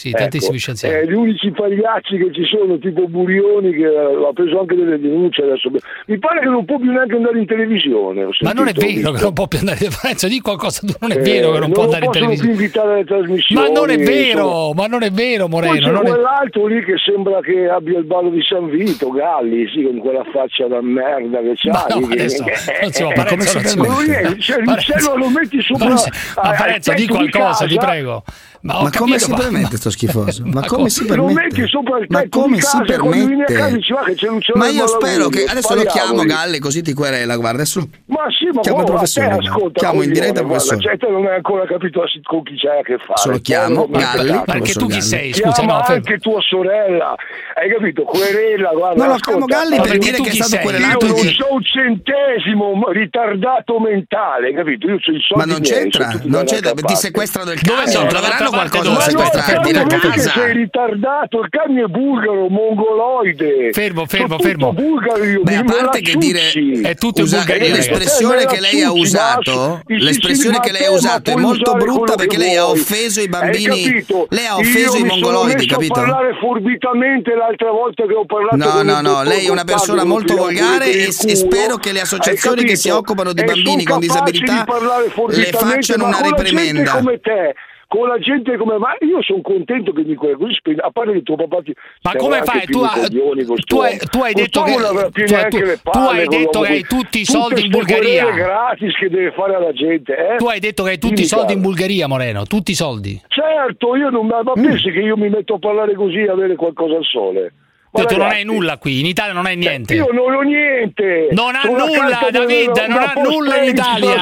ecco, tantissimi scienziati. Gli unici pagliacci che ci sono, tipo Burioni, che ha preso anche delle denunce adesso. Mi pare che non può più neanche andare in televisione. Ma non è vero che non può più andare in televisione, dico qualcosa, non è vero che non può andare in televisione. Non possono più invitare alle trasmissioni. Ma non è vero. Ma non è vero, Moreno. Poi c'è quell'altro lì che sembra che abbia il ballo di San Vito, Galli, sì, con quella faccia da merda che c'ha. Ma no, adesso, ma come si lo metti sopra? Ma Parenzo, di qualcosa, ti prego. Ma come si permette sto schifoso? Ma come si permette? Ma come si permette? Ma io spero che adesso lo chiamo Galli così ti querela, guarda, adesso. Ma sì, ma chiamo il professore. Chiamo in diretta il professore. Certo, non hai ancora capito con chi c'è a che fare. Se lo chiamo Galli, perché tu chi sei? Scusa, anche tua sorella. Hai capito? Querela, guarda. No, lo chiamo Galli per dire che è stato querelato. Io non so un centesimo ritardato mentale, capito? Io sono il solito. Ma non c'entra, ti sequestrano il cazzo, troveranno qualcosa da sequestrarti da casa. Sei ritardato, il camion è bulgaro, mongoloide. Fermo. Beh, a parte che dire è tutto bulgaria, l'espressione che lei ha usato, è molto brutta perché lei ha offeso i bambini. Lei ha offeso i mongoloidi, capito? Non parlare forbitamente l'altra volta che ho parlato. No, lei è una persona molto volgare e spero che le associazioni che si occupano di bambini con disabilità le facciano una reprimenda. Con la gente come me, io sono contento che dico così, a parte che tuo papà ti... Ma come fai? Tu hai detto che hai tutti i soldi in Bulgaria. Gratis che deve fare alla gente, Tu hai detto che hai tutti i soldi in Bulgaria, Moreno, tutti i soldi. Certo, io non pensi che io mi metto a parlare così e avere qualcosa al sole. Tu non hai nulla qui, in Italia non hai niente. Io non ho niente. Non ha nulla, David, non ha nulla in Italia.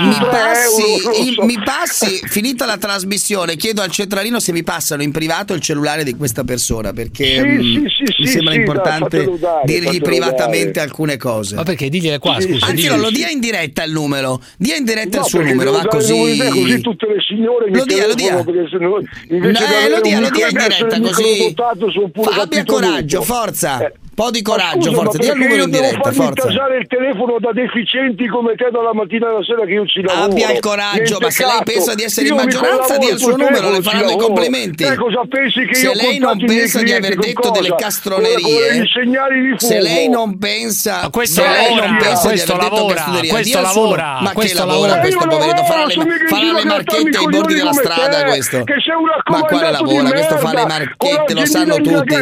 Mi passi, finita la trasmissione, chiedo al centralino se mi passano in privato il cellulare di questa persona, perché mi sembra importante dirgli privatamente alcune cose. Ma perché digliele qua, scusa. Anzi, non lo dia in diretta il numero. Dia in diretta il suo numero, va così tutte le signore mi telefonano perché se no invece lo dia in diretta così. Abbia coraggio, forza. po' di coraggio, forza, dia il numero in diretta, forza. Non casare il telefono da deficienti come te dalla mattina alla sera che io ci lavoro. Abbia il coraggio, ma se lei pensa di essere in maggioranza dia il suo numero, le faranno i complimenti. Cosa pensi che se lei non pensa di aver detto delle castronerie, se lei non pensa, questo lavora, questo lavora, ma che lavora questo poveretto, farà le marchette ai bordi della strada questo. Ma quale lavora questo, fa le marchette, lo sanno tutti.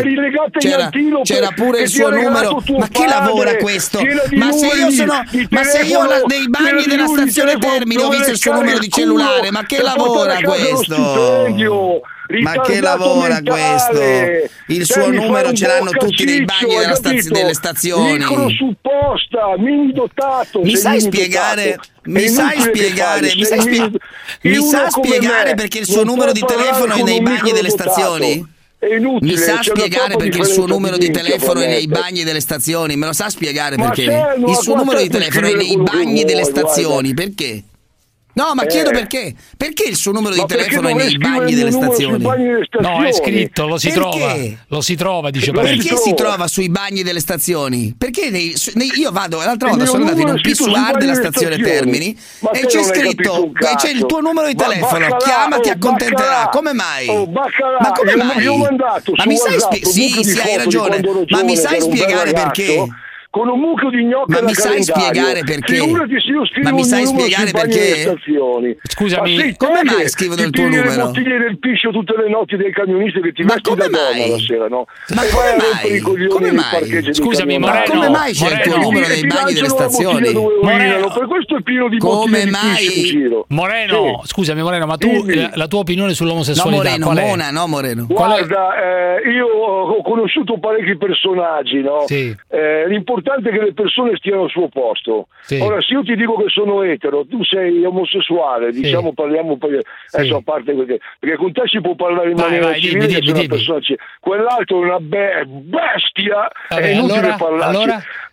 C'era pure il suo numero, ma che lavora questo? Ma se io sono, ma se io nei bagni della stazione Termini ho visto il suo numero di cellulare, ma che lavora questo? Ma che lavora mentale. Questo? Il suo numero ce l'hanno tutti nei bagni delle stazioni. Supposta, dotato, mi sai spiegare? Mi sai spiegare perché il suo numero di telefono è nei bagni delle stazioni? È inutile, mi sa spiegare perché il suo numero di telefono è nei bagni delle stazioni? Me lo sa spiegare perché? Il suo numero di telefono è nei bagni delle stazioni, perché? No, ma chiedo perché. Perché il suo numero di telefono è nei bagni delle stazioni? No, è scritto, lo si trova. Lo si trova, dice. Perché si trova sui bagni delle stazioni? Perché io vado, l'altra volta sono andato in un pissoir della stazione Termini e c'è scritto, c'è il tuo numero di telefono, chiama, ti accontenterà. Come mai? Ma come mai? Ma mi sai spiegare? Sì, hai ragione. Ma mi sai spiegare perché? Con un mucchio di gnocca. Ma mi sai spiegare perché? Ma mi sai spiegare perché? Scusami, ma come mai scrivono il tuo numero? Le bottiglie del piscio tutte le notti dei camionisti che ti mettono da Roma la sera, no? Ma come mai? Scusami, ma come mai c'è il tuo numero nei bagni delle stazioni? Per questo è pieno di bottiglie di piscio in giro. Moreno, scusami Moreno, ma tu la tua opinione sull'omosessualità qual è? No Moreno. Guarda, io ho conosciuto parecchi personaggi, no? L'importante è che le persone stiano al suo posto. Sì. Ora, se io ti dico che sono etero, tu sei omosessuale, diciamo, parliamo adesso a parte perché con te si può parlare in maniera civile, quell'altro è una bestia, è inutile parlarci.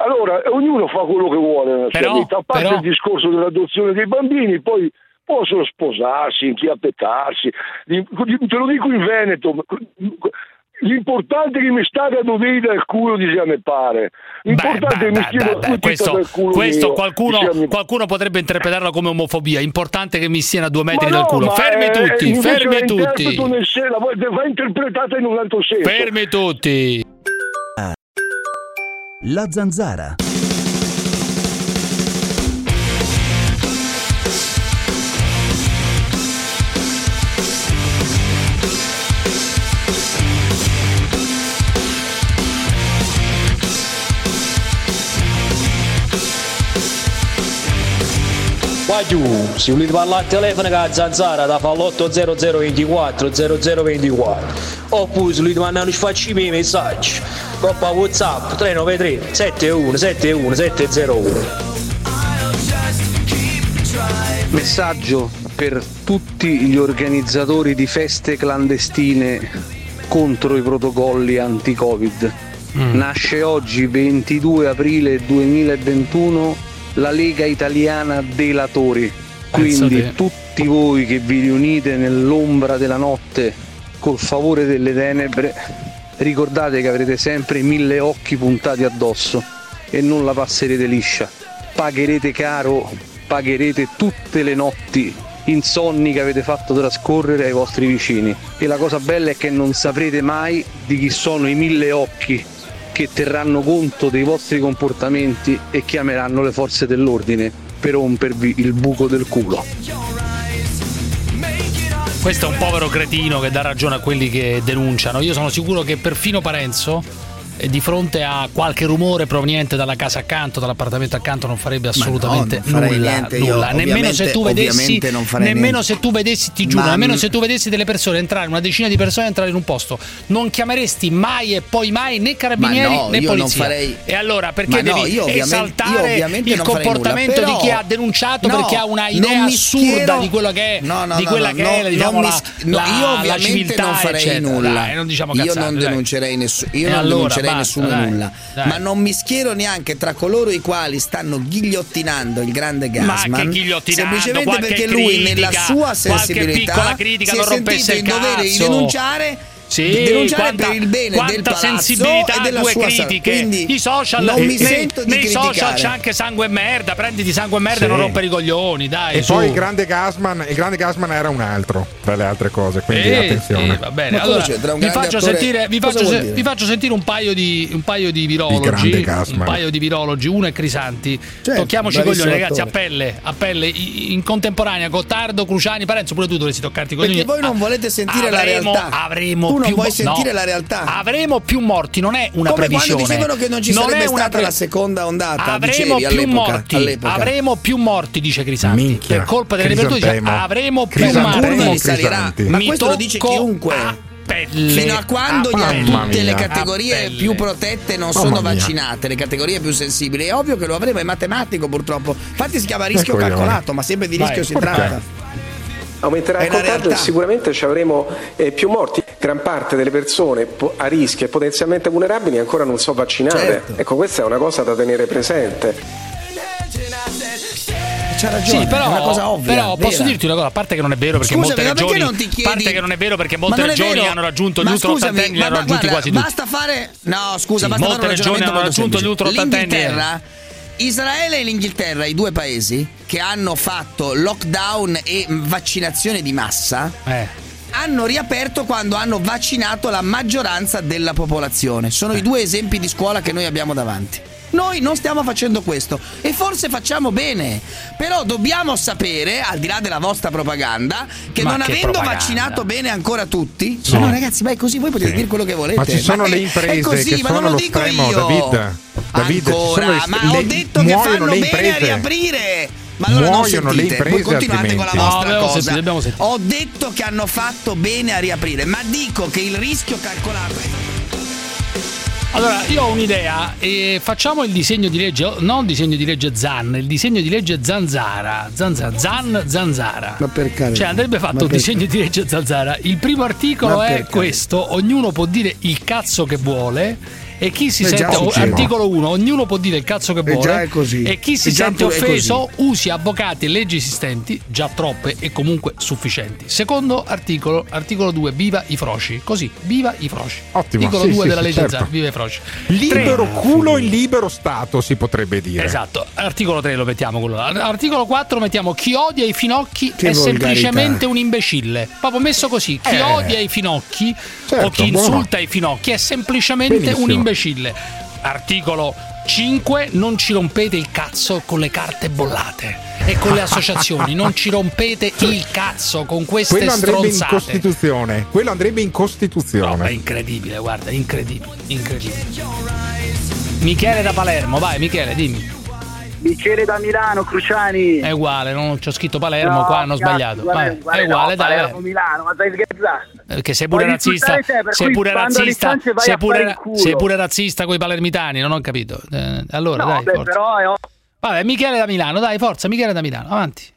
Allora, ognuno fa quello che vuole nella sua vita, a parte il discorso dell'adozione dei bambini, poi possono sposarsi, inchiappettarsi. Te lo dico in Veneto. L'importante è che mi state a doveri dal culo, diciamo, mi pare. L'importante è che mi questo qualcuno potrebbe interpretarlo come omofobia. Importante che mi siano a 2 metri dal culo. Fermi tutti, fermi tutti. Va interpretata in un altro senso. Fermi tutti. La zanzara. Se volete parlare al telefono con la zanzara da fallo 800 24 0024, oppure se volete mandare i messaggi coppa WhatsApp 393 7171701. Messaggio per tutti gli organizzatori di feste clandestine contro i protocolli anti-Covid. Nasce oggi 22 aprile 2021 la Lega Italiana Delatori, quindi tutti voi che vi riunite nell'ombra della notte col favore delle tenebre, ricordate che avrete sempre 1000 occhi puntati addosso e non la passerete liscia. Pagherete caro, pagherete tutte le notti insonni che avete fatto trascorrere ai vostri vicini, e la cosa bella è che non saprete mai di chi sono i 1000 occhi che terranno conto dei vostri comportamenti e chiameranno le forze dell'ordine per rompervi il buco del culo. Questo è un povero cretino che dà ragione a quelli che denunciano. Io sono sicuro che perfino Parenzo, di fronte a qualche rumore proveniente dalla casa accanto, dall'appartamento accanto, non farebbe assolutamente nulla. Nemmeno se tu vedessi, ti giuro, nemmeno se tu vedessi delle persone entrare, una decina di persone entrare in un posto, non chiameresti mai e poi mai né carabinieri né polizia. Non farei... E allora perché devi esaltare il comportamento di chi ha denunciato perché ha una idea assurda di quello che è, di quella che è, diciamo, la civiltà, non farei nulla. Io non denuncerei nessuno. Ma non mi schiero neanche tra coloro i quali stanno ghigliottinando il grande Gasman, semplicemente perché lui nella sua sensibilità si è sentito in dovere di denunciare Sì, denunciare quanta, per il bene del palazzo sensibilità e della due sua critiche. Quindi i social non mi sento di criticare. Nei social c'è anche sangue e merda, prenditi sangue e merda, sì, e non rompere i coglioni, dai. E su. Poi il grande Gasman era un altro tra le altre cose, quindi attenzione. Va bene. Allora, vi faccio sentire un paio di virologi, un paio di virologi, uno è Crisanti. Certo, tocchiamoci i coglioni, ragazzi, a pelle in contemporanea Gottardo, Cruciani, Parenzo, pure tu dovresti toccarti i coglioni. Perché voi non volete sentire la realtà. Avremo più morti, non è una come previsione. Come quando dicevano che non ci non sarebbe stata la seconda ondata, avremo più all'epoca, morti. Avremo più morti, dice Crisanti. Minchia. Per colpa delle ripercussioni, avremo più morti. Ma questo lo dice chiunque. Fino a quando tutte le categorie più protette non sono vaccinate, le categorie più sensibili, è ovvio che lo avremo, è matematico purtroppo. Infatti si chiama rischio calcolato, ma sempre di rischio si tratta. Aumenterà il contagio e sicuramente ci avremo più morti. Gran parte delle persone a rischio e potenzialmente vulnerabili ancora non so vaccinate. Certo. Ecco, questa è una cosa da tenere presente. C'ha ragione, sì, però, è una cosa ovvia. Però posso dirti una cosa, a parte che non è vero perché molte regioni hanno raggiunto gli ultraottantenni, hanno raggiunti quasi tutti. Basta fare un ragionamento molto semplice. L'Inghilterra, Israele e l'Inghilterra, i due paesi che hanno fatto lockdown e vaccinazione di massa, hanno riaperto quando hanno vaccinato la maggioranza della popolazione. Sono i due esempi di scuola che noi abbiamo davanti. Noi non stiamo facendo questo e forse facciamo bene, però dobbiamo sapere, al di là della vostra propaganda, che vaccinato bene ancora tutti, no, ragazzi, ma è così, voi potete dire quello che volete. Ma ci sono le imprese così, che sono allo stremo, David, ancora, ho detto che fanno bene a riaprire. Ma allora muoiono non sentite, voi continuate altrimenti con la vostra cosa. Ho detto che hanno fatto bene a riaprire, ma dico che il rischio calcolato è... Allora, io ho un'idea, facciamo il disegno di legge, non il disegno di legge Zan, il disegno di legge Zanzara, Zanzara. Ma per carità. Cioè andrebbe fatto un disegno di legge Zanzara. Il primo articolo è questo: ognuno può dire il cazzo che vuole. E chi si sente articolo 1, ognuno può dire il cazzo che vuole, e chi si sente offeso usi avvocati e leggi esistenti, già troppe e comunque sufficienti. Secondo articolo, articolo 2, viva i froci. Così, viva i froci. Ottimo. Articolo 2 della legge Zan, viva i froci. Libero culo in libero stato, si potrebbe dire. Esatto. Articolo 3 lo mettiamo quello. Articolo 4 mettiamo chi odia i finocchi che è volgarità, semplicemente un imbecille. Proprio messo così, chi odia i finocchi o chi insulta i finocchi è semplicemente un imbecille. Articolo 5, non ci rompete il cazzo con le carte bollate e con le associazioni, non ci rompete il cazzo con queste stronzate. Quello andrebbe in Costituzione. No, è incredibile, guarda, incredibile. Michele da Palermo, vai Michele, dimmi. Michele da Milano, Cruciani. È uguale, non c'ho scritto Palermo, no, qua hanno sbagliato. È uguale, no, dai. Milano, ma stai sghezzando. Perché sei pure razzista, sei pure razzista coi palermitani, non ho capito. Allora, no, dai, beh, forza. Però è... Vabbè, Michele da Milano, dai, forza, Michele da Milano, avanti.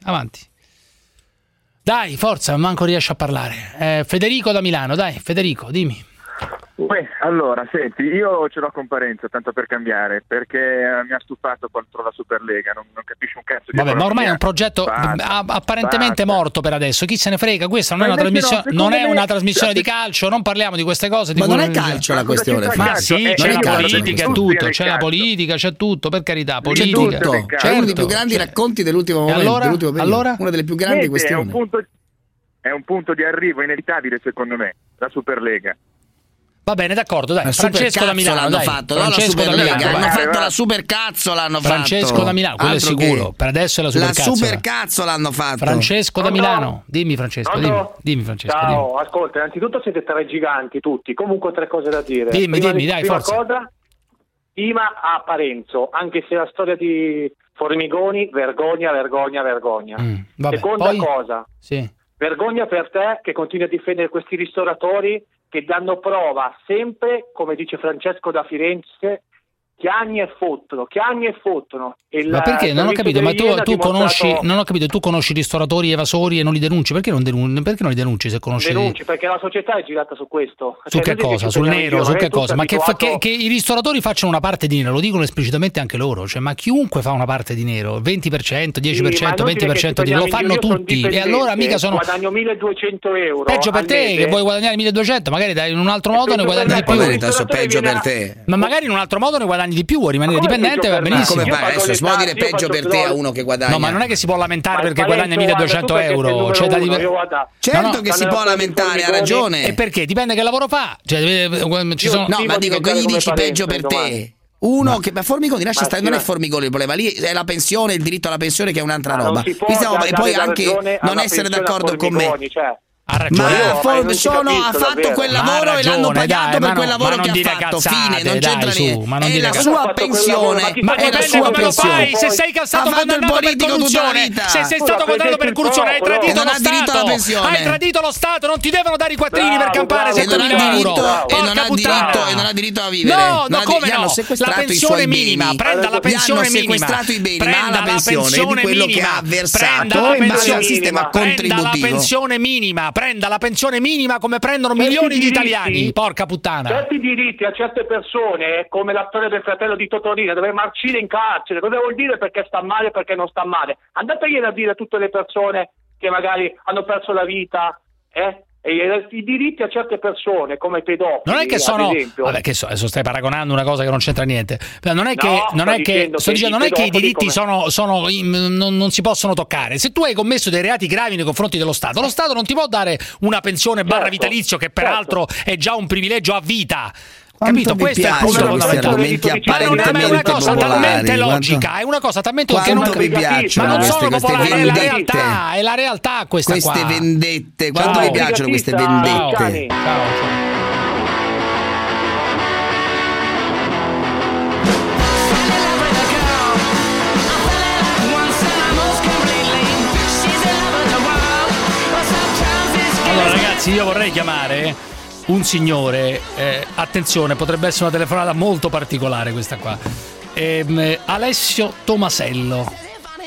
Dai, forza, manco riesce a parlare. Federico da Milano, dai, Federico, dimmi. Beh, allora, senti, io ce l'ho con Parenzo, tanto per cambiare, perché mi ha stufato contro la Superlega, non capisce un cazzo di... Vabbè, ma ormai è un progetto apparentemente morto per adesso, chi se ne frega, questa non è una trasmissione, non è una trasmissione di calcio, non parliamo di queste cose. Ma non è calcio la questione. Ma sì, c'è la politica, è tutto, c'è la politica, c'è tutto, per carità, politica. C'è tutto, c'è uno dei più grandi racconti dell'ultimo momento, allora una delle più grandi questioni. È un punto di arrivo inevitabile, secondo me, la Superlega. Va bene, d'accordo, dai. Francesco da Milano, l'hanno fatto, Francesco da Milano, hanno fatto la supercazzo, l'hanno fatto. Francesco da Milano, quello è sicuro. Per adesso è la supercazzo. La supercazzo l'hanno fatto. Francesco da Milano, dimmi Francesco, dimmi Francesco. Ciao, ascolta, innanzitutto siete tre giganti tutti, comunque ho tre cose da dire. Dimmi, dai, forza. Prima a Parenzo, anche se la storia di Formigoni, vergogna. Seconda cosa. Sì. Vergogna per te che continui a difendere questi ristoratori che danno prova sempre, come dice Francesco da Firenze, Che anni e fottono. Ma perché? Non ho capito. Ma tu conosci? Non ho capito. Tu conosci ristoratori evasori e non li denunci? Perché non li denunci? Se conosci? Denunci perché la società è girata su questo. Su che cosa? Sul nero? Su che cosa? Ma che i ristoratori facciano una parte di nero? Lo dicono esplicitamente anche loro. Cioè, ma chiunque fa una parte di nero? 20%, 10%, sì, 20% di nero. Lo fanno tutti. E allora mica sono. Guadagno 1.200 euro. Peggio per te che vuoi guadagnare 1.200. Magari in un altro modo ne guadagni di più. Peggio per te. Ma magari in un altro modo ne guadagni di più, a rimanere dipendente va benissimo. Come fai adesso? Si può dire peggio per te a uno che guadagna? No, ma non è che si può lamentare perché guadagna 1.200 euro. Cioè, certo che si può lamentare, ha ragione. E perché? Dipende che lavoro fa. Cioè, no, ma dico che gli dici peggio per te. Uno no. Che ma Formigoni lascia stare, non è Formigoni il problema, lì è la pensione, il diritto alla pensione che è un'altra roba. E poi anche non essere d'accordo con me. Ha ragione. Ha fatto quel lavoro e l'hanno pagato per quel lavoro che ha fatto. Fine, non c'entra niente. È la sua pensione. Ma dipende come lo fai. Se sei cassato condannato per corruzione, se sei stato condannato per corruzione, hai tradito lo Stato. Hai tradito lo Stato, non ti devono dare i quattrini per campare 7.000 euro. E non ha diritto a vivere. No, come no? La pensione minima, prenda la pensione minima. Prenda la pensione minima. Prenda la pensione minima. Prenda la pensione minima come prendono milioni di italiani, porca puttana. Certi diritti a certe persone, come la storia del fratello di Totorina, deve marcire in carcere. Cosa vuol dire perché sta male e perché non sta male? Andategliene a dire a tutte le persone che magari hanno perso la vita, e i diritti a certe persone come i pedofili, non è che sono, vabbè, che so, adesso stai paragonando una cosa che non c'entra niente, non è che i diritti come... non si possono toccare. Se tu hai commesso dei reati gravi nei confronti dello Stato, lo Stato non ti può dare una pensione barra vitalizio, che peraltro è già un privilegio a vita. Quanto capito? Questo è il punto fondamentale. Ma è una cosa talmente logica, è una cosa talmente che non mi piace. Ma non solo popolare, è la realtà queste qua. Vendette. Quanto mi piacciono queste vendette. Ciao. Allora ragazzi, io vorrei chiamare un signore, attenzione, potrebbe essere una telefonata molto particolare questa qua. Alessio Tomasello.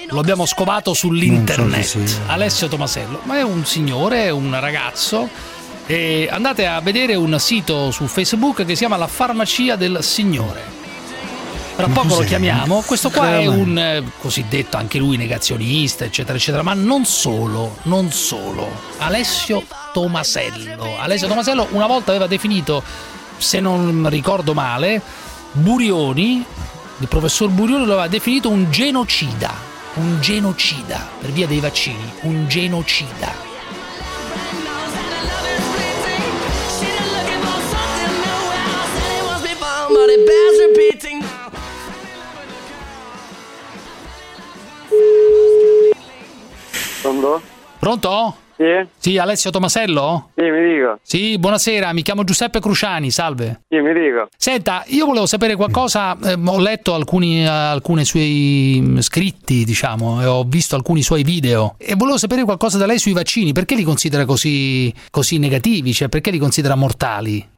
Lo abbiamo scovato sull'internet. Alessio Tomasello, ma è un signore, un ragazzo. Andate a vedere un sito su Facebook che si chiama La Farmacia del Signore. Tra poco lo chiamiamo. Questo qua è un cosiddetto anche lui negazionista, eccetera eccetera, ma non solo. Alessio Tomasello una volta aveva definito, se non ricordo male, Burioni, il professor Burioni lo aveva definito un genocida per via dei vaccini, un genocida. Pronto? Sì? Sì, Alessio Tomasello? Sì, mi dico. Sì, buonasera, mi chiamo Giuseppe Cruciani, salve. Sì, mi dico. Senta, io volevo sapere qualcosa, ho letto alcuni suoi scritti, diciamo, e ho visto alcuni suoi video, e volevo sapere qualcosa da lei sui vaccini. Perché li considera così negativi? Cioè, perché li considera mortali?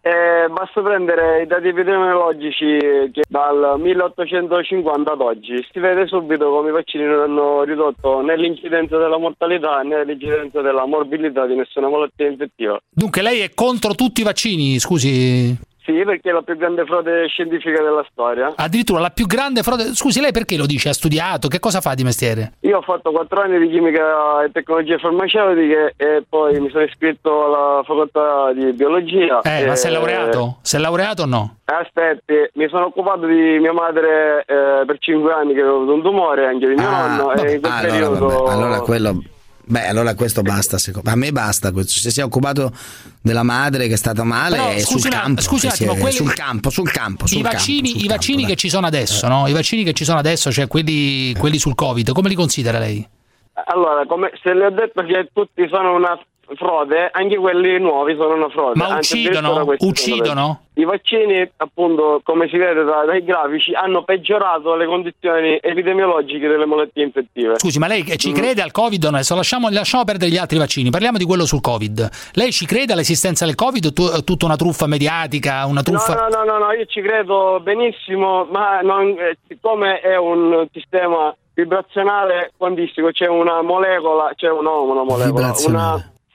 Basta prendere i dati epidemiologici che dal 1850 ad oggi si vede subito come i vaccini non hanno ridotto né l'incidenza della mortalità né l'incidenza della morbilità di nessuna malattia infettiva. Dunque lei è contro tutti i vaccini, scusi? Sì, perché è la più grande frode scientifica della storia. Addirittura la più grande frode... Scusi, lei perché lo dice? Ha studiato? Che cosa fa di mestiere? Io ho fatto 4 anni di chimica e tecnologie farmaceutiche e poi mi sono iscritto alla facoltà di biologia. Ma sei laureato? Sei laureato o no? Aspetti, mi sono occupato di mia madre per 5 anni che avevo avuto un tumore, anche di mio nonno. E in quel periodo... allora questo basta, a me basta questo. Se si è occupato della madre che è stata male, però, è sul campo, i vaccini che ci sono adesso, no? I vaccini che ci sono adesso, cioè quelli sul Covid, come li considera lei? Allora, come se le ho detto che tutti sono una frode, anche quelli nuovi sono una frode. Ma uccidono? I vaccini, appunto, come si vede dai grafici, hanno peggiorato le condizioni epidemiologiche delle malattie infettive. Scusi, ma lei ci crede al Covid o no? Adesso lasciamo perdere gli altri vaccini, parliamo di quello sul Covid. Lei ci crede all'esistenza del Covid o è tutta una truffa mediatica, una truffa? No, io ci credo benissimo, ma non, siccome è un sistema vibrazionale quantistico, c'è una molecola.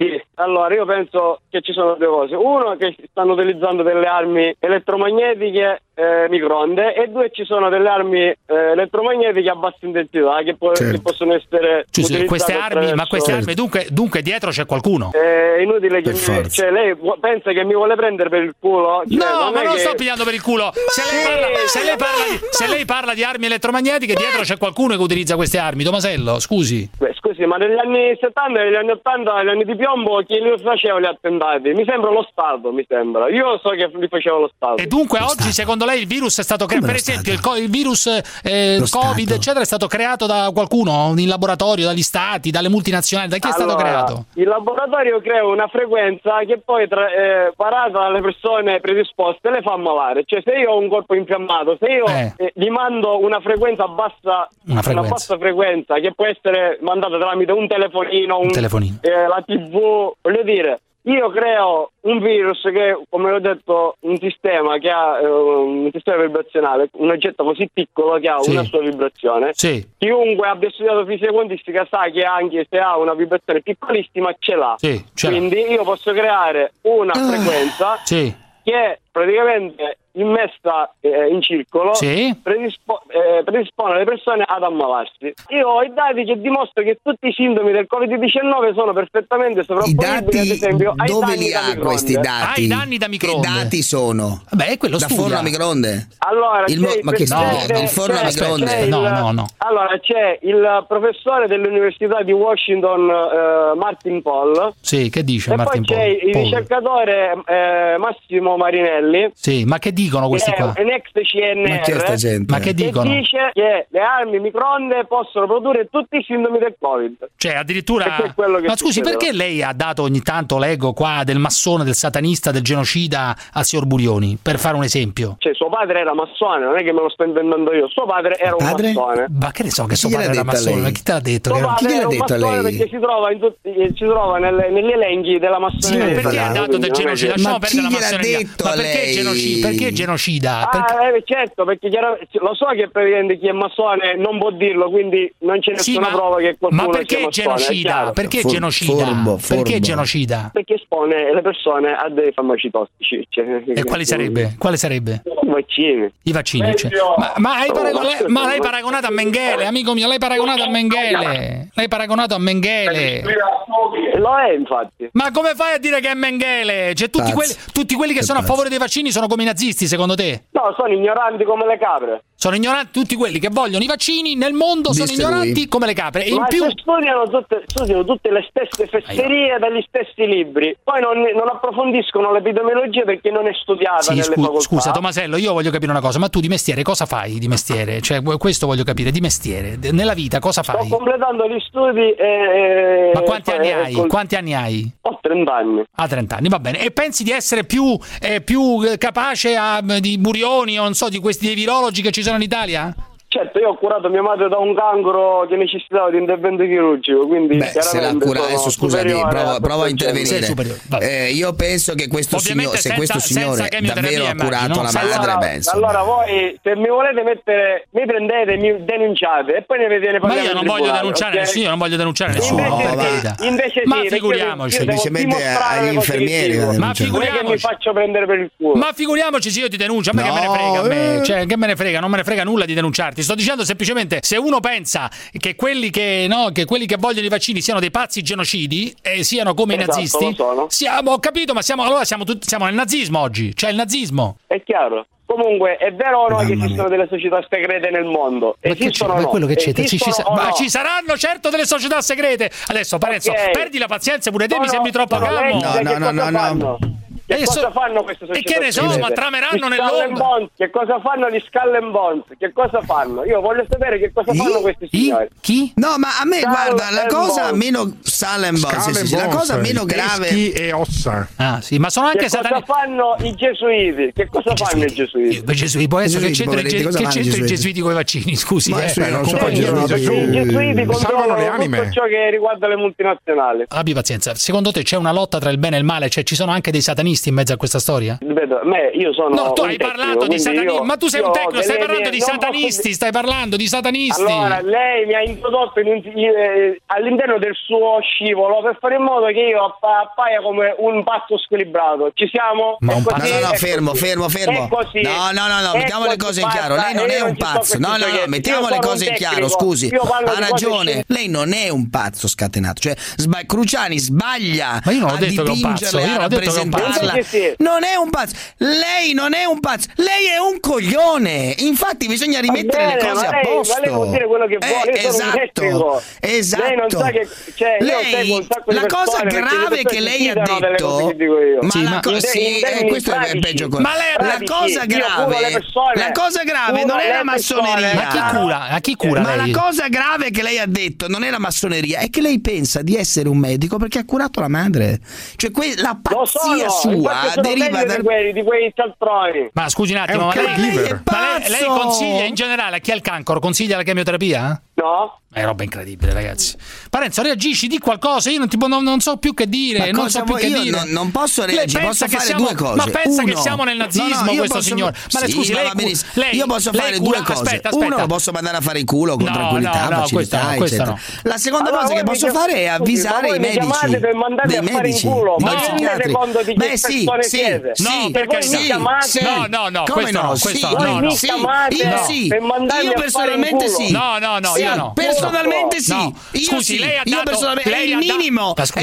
Sì, allora io penso che ci sono due cose. Uno, che stanno utilizzando delle armi elettromagnetiche, microonde, e due, ci sono delle armi elettromagnetiche a bassa intensità che possono essere utilizzate. Queste armi, ma queste armi dunque dietro c'è qualcuno. È inutile che lei pensa che mi vuole prendere per il culo. Non sto pigliando per il culo. Se lei parla di armi elettromagnetiche, dietro c'è qualcuno che utilizza queste armi. Tomasello, scusi. Scusi, ma negli anni 70, negli anni 80, negli anni di piombo, chi li faceva gli attentati? Mi sembra lo Stato, mi sembra. Io so che li faceva lo Stato. E dunque oggi, secondo lei, il virus è stato creato? Per esempio, il virus Covid, eccetera, è stato creato da qualcuno in laboratorio, dagli stati, dalle multinazionali? Da chi è stato creato? Il laboratorio crea una frequenza che poi, parata dalle persone predisposte, le fa malare. Cioè, se io ho un corpo infiammato, se io gli mando una frequenza bassa, una bassa frequenza che può essere mandata tramite un telefonino, la TV, voglio dire, io creo un virus che, come ho detto, un sistema che ha un sistema vibrazionale, un oggetto così piccolo che ha una sua vibrazione. Sì. Chiunque abbia studiato fisica quantistica sa che anche se ha una vibrazione piccolissima ce l'ha. Sì, quindi io posso creare una frequenza che praticamente immessa in circolo predispone le persone ad ammalarsi. Io ho i dati che dimostrano che tutti i sintomi del Covid-19 sono perfettamente sovrapponibili, ad esempio, ai dove danni li da ha microonde. Questi dati? Ai danni da microonde. Che dati sono? Vabbè, quello da forno a microonde. Allora, allora c'è il professore dell'Università di Washington, Martin Paul. Sì, che dice Martin Paul? E poi c'è il ricercatore Massimo Marinelli. Sì, ma che dicono questi qua? È un ex CNR. Ma c'è sta gente. Ma che dicono? Dice che le armi microonde possono produrre tutti i sintomi del Covid. Cioè, addirittura. Ma scusi, perché lei ha dato ogni tanto, leggo qua, del massone, del satanista, del genocida al signor Burioni, per fare un esempio? Cioè, suo padre era massone, non è che me lo sto inventando io. Suo padre era un massone. Ma che ne so che suo padre era massone? Chi te l'ha detto? Chi te l'ha detto lei? Perché si trova negli elenchi della massoneria. Perché ha dato del genocida? Ma chi gliel'ha detto a lei? Perché genocida? Certo, perché lo so che praticamente chi è massone non può dirlo, quindi non c'è nessuna prova che qualcuno sia massone. Ma perché genocida? Perché espone le persone a dei farmaci tossici. Cioè, e quali sarebbe? I vaccini. Cioè. Ma l'hai paragonato a Mengele, amico mio, l'hai paragonato a Mengele. Lo è, infatti. Ma come fai a dire che è Mengele? Cioè, tutti quelli che sono a favore dei vaccini sono come i nazisti, secondo te? No, sono ignoranti come le capre. Sono ignoranti tutti quelli che vogliono i vaccini nel mondo, sono ignoranti come le capre. E in più studiano tutte le stesse fesserie dagli stessi libri. Poi non approfondiscono l'epidemiologia perché non è studiata nelle facoltà. Scusa, Tomasello, io voglio capire una cosa, ma tu di mestiere cosa fai di mestiere? Cioè, questo voglio capire, di mestiere, nella vita cosa fai? Sto completando gli studi Ma quanti anni hai? Quanti anni hai? Ho 30 anni. Ah, 30 anni, va bene. E pensi di essere più capace di Burioni o non so, di questi dei virologi che ci sono in Italia? Certo, io ho curato mia madre da un cancro che necessitava di intervento chirurgico, quindi se l'ha curato, adesso scusami, prova a intervenire. Io penso che questo signore, se questo signore davvero ha curato la madre, penso. Allora voi, se mi volete mettere, mi prendete, mi denunciate e poi ne parliamo. Ma io non voglio denunciare nessuno, io non voglio denunciare nessuno. Invece ma figuriamoci, semplicemente agli infermieri. Ma figuriamoci, mi faccio prendere per il culo. Ma figuriamoci se io ti denuncio, a me che me ne frega, a me, cioè che me ne frega, non me ne frega nulla di denunciarti. Sto dicendo semplicemente, se uno pensa che quelli che vogliono i vaccini siano dei pazzi genocidi e siano come i nazisti, siamo nel nazismo oggi, cioè il nazismo. È chiaro. Comunque è vero o no che esistono delle società segrete nel mondo? Esistono o no? Quello che c'è, ma ci saranno certo delle società segrete. Adesso Parenzo, perdi la pazienza pure te, mi sembri troppo calmo. No. Che cosa fanno queste società? E che ne so, ma trameranno nell'ombra. Che cosa fanno gli Skull and Bones? Che cosa fanno? Io voglio sapere che cosa fanno questi signori. Chi? No, ma a me, guarda, la cosa meno Schalenborn, sì, sì, la cosa meno grave. Peschi e ossa. Ah, sì, ma sono anche che cosa fanno i gesuiti? Che cosa fanno i gesuiti? I gesuiti, poi adesso che c'entra i gesuiti con i vaccini? Scusi, non so, i gesuiti controllano le anime, tutto ciò che riguarda le multinazionali. Abbi pazienza. Secondo te c'è una lotta tra il bene e il male? Cioè ci sono anche dei satanisti in mezzo a questa storia? Vedo, io sono. No, tu hai parlato di satanisti, ma tu sei un tecnico, stai parlando di satanisti, stai parlando di satanisti. Allora, lei mi ha introdotto all'interno del suo scivolo per fare in modo che io appaia come un pazzo squilibrato. Ci siamo? Ma un pazzo. No, fermo. No, mettiamo le cose in chiaro. Lei non è un pazzo. No, mettiamo le cose in chiaro, scusi. Ha ragione. Lei non è un pazzo scatenato. Cioè, Cruciani sbaglia. Ma io non ho detto che è un pazzo. Io ho detto che è un pazzo. Non è un pazzo. Lei non è un pazzo. Lei è un coglione. Infatti bisogna rimettere le cose a posto. Ma lei può dire quello che vuole. Esatto. Lei non sa che la cosa grave che lei ha detto, questo è il peggio. Ma lei, la cosa grave non è la massoneria. Ma chi cura? Ma lei? La cosa grave che lei ha detto non è la massoneria, è che lei pensa di essere un medico perché ha curato la madre. Cioè la pazzia sua deriva da quei cialtroni. Ma scusi un attimo, lei consiglia in generale a chi ha il cancro, consiglia la chemioterapia? No. È roba incredibile, ragazzi. Parenzo, reagisci di qualcosa. Io non so più che dire. Non posso reagire. Posso fare due cose. Ma pensa che siamo nel nazismo, questo signore. Ma scusi, lei, io posso fare due cose. Aspetta. Uno, posso mandare a fare il culo con tranquillità, facilità, eccetera. La seconda cosa che posso fare è avvisare i medici. Io personalmente sì. No, io no. Personalmente sì. No. Scusi, sì. Lei ha dato, io personalmente lei è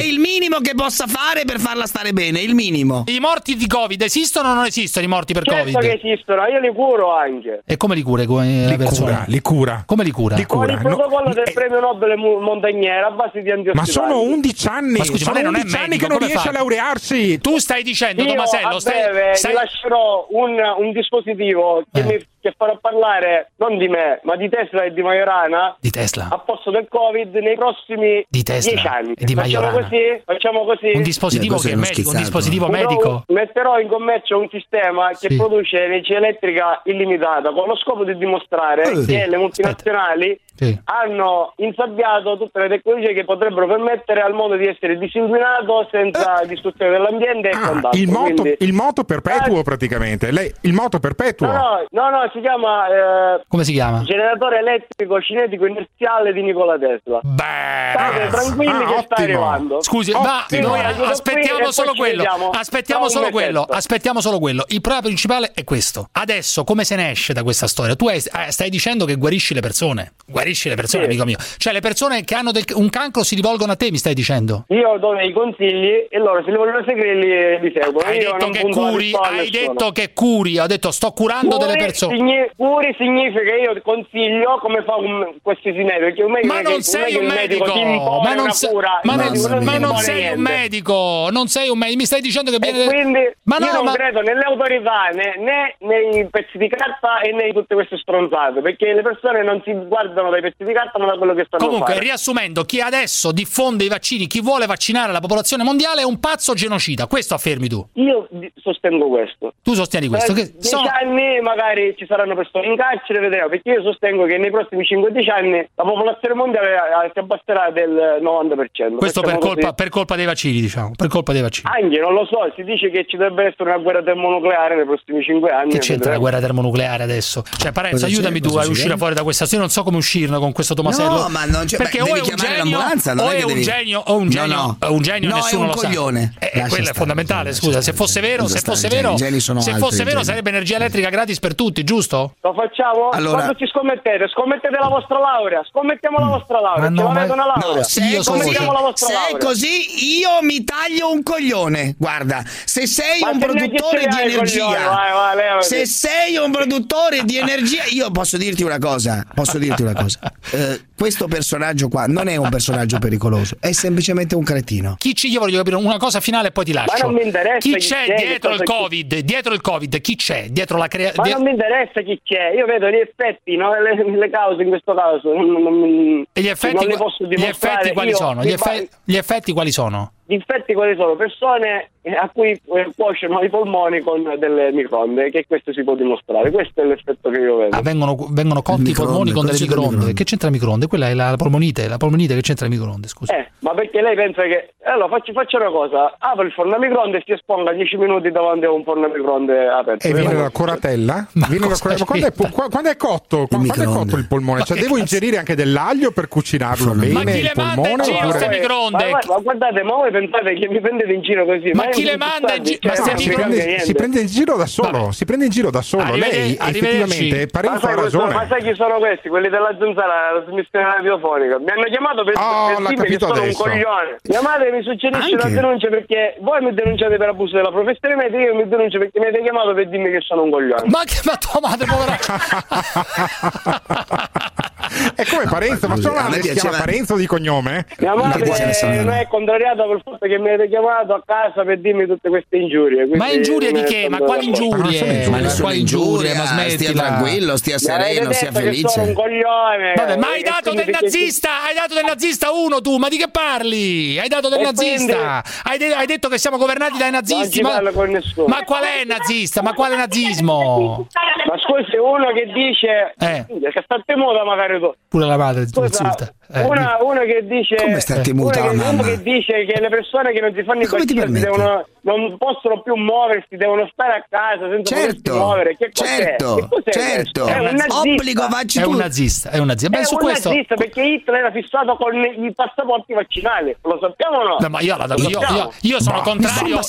il minimo che possa fare per farla stare bene, il minimo. I morti di Covid esistono o non esistono i morti per certo Covid? Certo che esistono, io li curo anche. E come li cura? Come li cura? Con il protocollo del premio Nobel Montagnera a base di antiossidanti. Ma sono 11 anni, ma scusi, sono 11 anni che non riesce a laurearsi. Tu stai dicendo, io, Tomasello, stai lascerò un dispositivo che mi che farò parlare non di me, ma di Tesla e di Majorana. Di Tesla. A posto del Covid nei prossimi 10 anni. E di Majorana. Facciamo così. Un dispositivo che è medico, un dispositivo medico. Metterò in commercio un sistema che produce energia elettrica illimitata con lo scopo di dimostrare che le multinazionali hanno insabbiato tutte le tecnologie che potrebbero permettere al mondo di essere disinquinato senza distruzione dell'ambiente e contatto. Il moto perpetuo praticamente. Il moto perpetuo. No, si chiama come si chiama? Generatore elettrico cinetico inerziale di Nikola Tesla. Beh, state tranquilli che ottimo. Sta arrivando. Scusi, noi aspettiamo solo quello. Aspettiamo solo quello. Il problema principale è questo. Adesso come se ne esce da questa storia? Tu stai dicendo che guarisci le persone. Sì. Amico mio. Cioè le persone che hanno un cancro si rivolgono a te, mi stai dicendo? Io do dei consigli e loro se li vogliono seguire li seguono. Hai detto che curi, ho detto sto curando delle persone. Pure significa che io consiglio come fa qualsiasi medico. Ma non sei un medico, ma non sei un medico, mi stai dicendo che viene. Quindi non credo nelle autorità né nei pezzi di carta e nei tutte queste stronzate, perché le persone non si guardano dai pezzi di carta ma da quello che stanno comunque fare. Riassumendo, chi adesso diffonde i vaccini, chi vuole vaccinare la popolazione mondiale è un pazzo genocida, questo affermi tu? Io sostengo questo. Tu sostieni questo? Che 10 anni magari ci saranno persone in carcere, vedremo, perché io sostengo che nei prossimi 5-10 anni la popolazione mondiale si abbasserà del 90%. Questo per colpa dei vaccini, diciamo, Anche non lo so, si dice che ci dovrebbe essere una guerra termonucleare nei prossimi 5 anni. Che c'entra la guerra termonucleare adesso? Cioè Parenzo, aiutami tu a uscire fuori da questa storia, non so come uscirne con questo Tomasello. No, ma non c'è, perché devi chiamare l'ambulanza, non è che devi... è un genio, nessuno lo sa. È un coglione. Quello è fondamentale, scusa, se fosse vero sarebbe energia elettrica gratis per tutti, giusto? Lo facciamo? Allora, quando ci scommettete la vostra laurea, scommettiamo la vostra laurea, avete una laurea. No, se è così io mi taglio un coglione. Guarda, se sei un produttore di energia, io posso dirti una cosa. cosa. Questo personaggio qua non è un personaggio pericoloso, è semplicemente un cretino. Chi ci, io voglio capire una cosa finale e poi ti lascio. Ma non mi interessa chi c'è dietro il Covid, chi... dietro il Covid, chi c'è dietro la creazione. Ma non mi interessa chi c'è, io vedo gli effetti, no? Le cause in questo caso. E gli effetti, non le posso dimostrare. Gli effetti quali sono? Gli effetti quali sono? Gli effetti quali sono? Persone a cui cuociono i polmoni con delle microonde, che questo si può dimostrare. Questo è l'effetto che io vedo. Ah, vengono cotti i polmoni con delle microonde. Che c'entra la microonde? Quella è la polmonite che c'entra la microonde, scusa. Ma perché lei pensa che... Allora, faccio una cosa. Apro il forno a microonde e si esponga 10 minuti davanti a un forno a microonde aperto. E viene la coratella? Quando è cotto? Quando è cotto il polmone? Cioè, devo ingerire anche dell'aglio per cucinarlo bene? Ma chi le manda in giro queste microonde? Ma guardate, ma voi pensate che mi prendete in giro così? Ma chi le manda in giro? Si prende in giro da solo. Vabbè. Si prende in giro da solo. Lei effettivamente Parenzo ha ragione. Ma sai chi sono questi? Quelli della zanzara, la trasmissione radiofonica. Mi hanno chiamato per dire che sono adesso un coglione. Mia madre mi suggerisce una denuncia perché voi mi denunciate per abuso della professione medica, io mi denuncio perché mi avete chiamato per dirmi che sono un coglione. Ma che fa tua madre, povera? È come Parenzo, ma solo si chiama Parenzo di cognome? Mia madre non è contrariata col fatto che mi avete chiamato a casa per dirmi tutte queste ingiurie. Ma ingiurie di che? Ma quali ingiurie? Ma nessuna ingiuria, ma smettila. Stia tranquillo, stia sereno, stia felice. Sono un coglione. Vabbè, ma hai dato del nazista, hai dato del nazista uno tu, ma di che parli? Hai dato del nazista, hai detto che siamo governati dai nazisti. Ma qual è il nazista? Ma quale nazismo? Ma scusi, uno che dice che state muta magari tu. Pure la madre ti insulta. Uno che dice come state muta la mamma? Uno che dice che le persone che non si fanno i vaccini non possono più muoversi, devono stare a casa senza potersi muovere. Che cos'è? Certo. È un nazista. Obbligo vaccinale. È un nazista. Beh, su questo nazista perché Hitler era fissato con i passaporti vaccinali. Lo sappiamo o no? No, ma io sono contrario.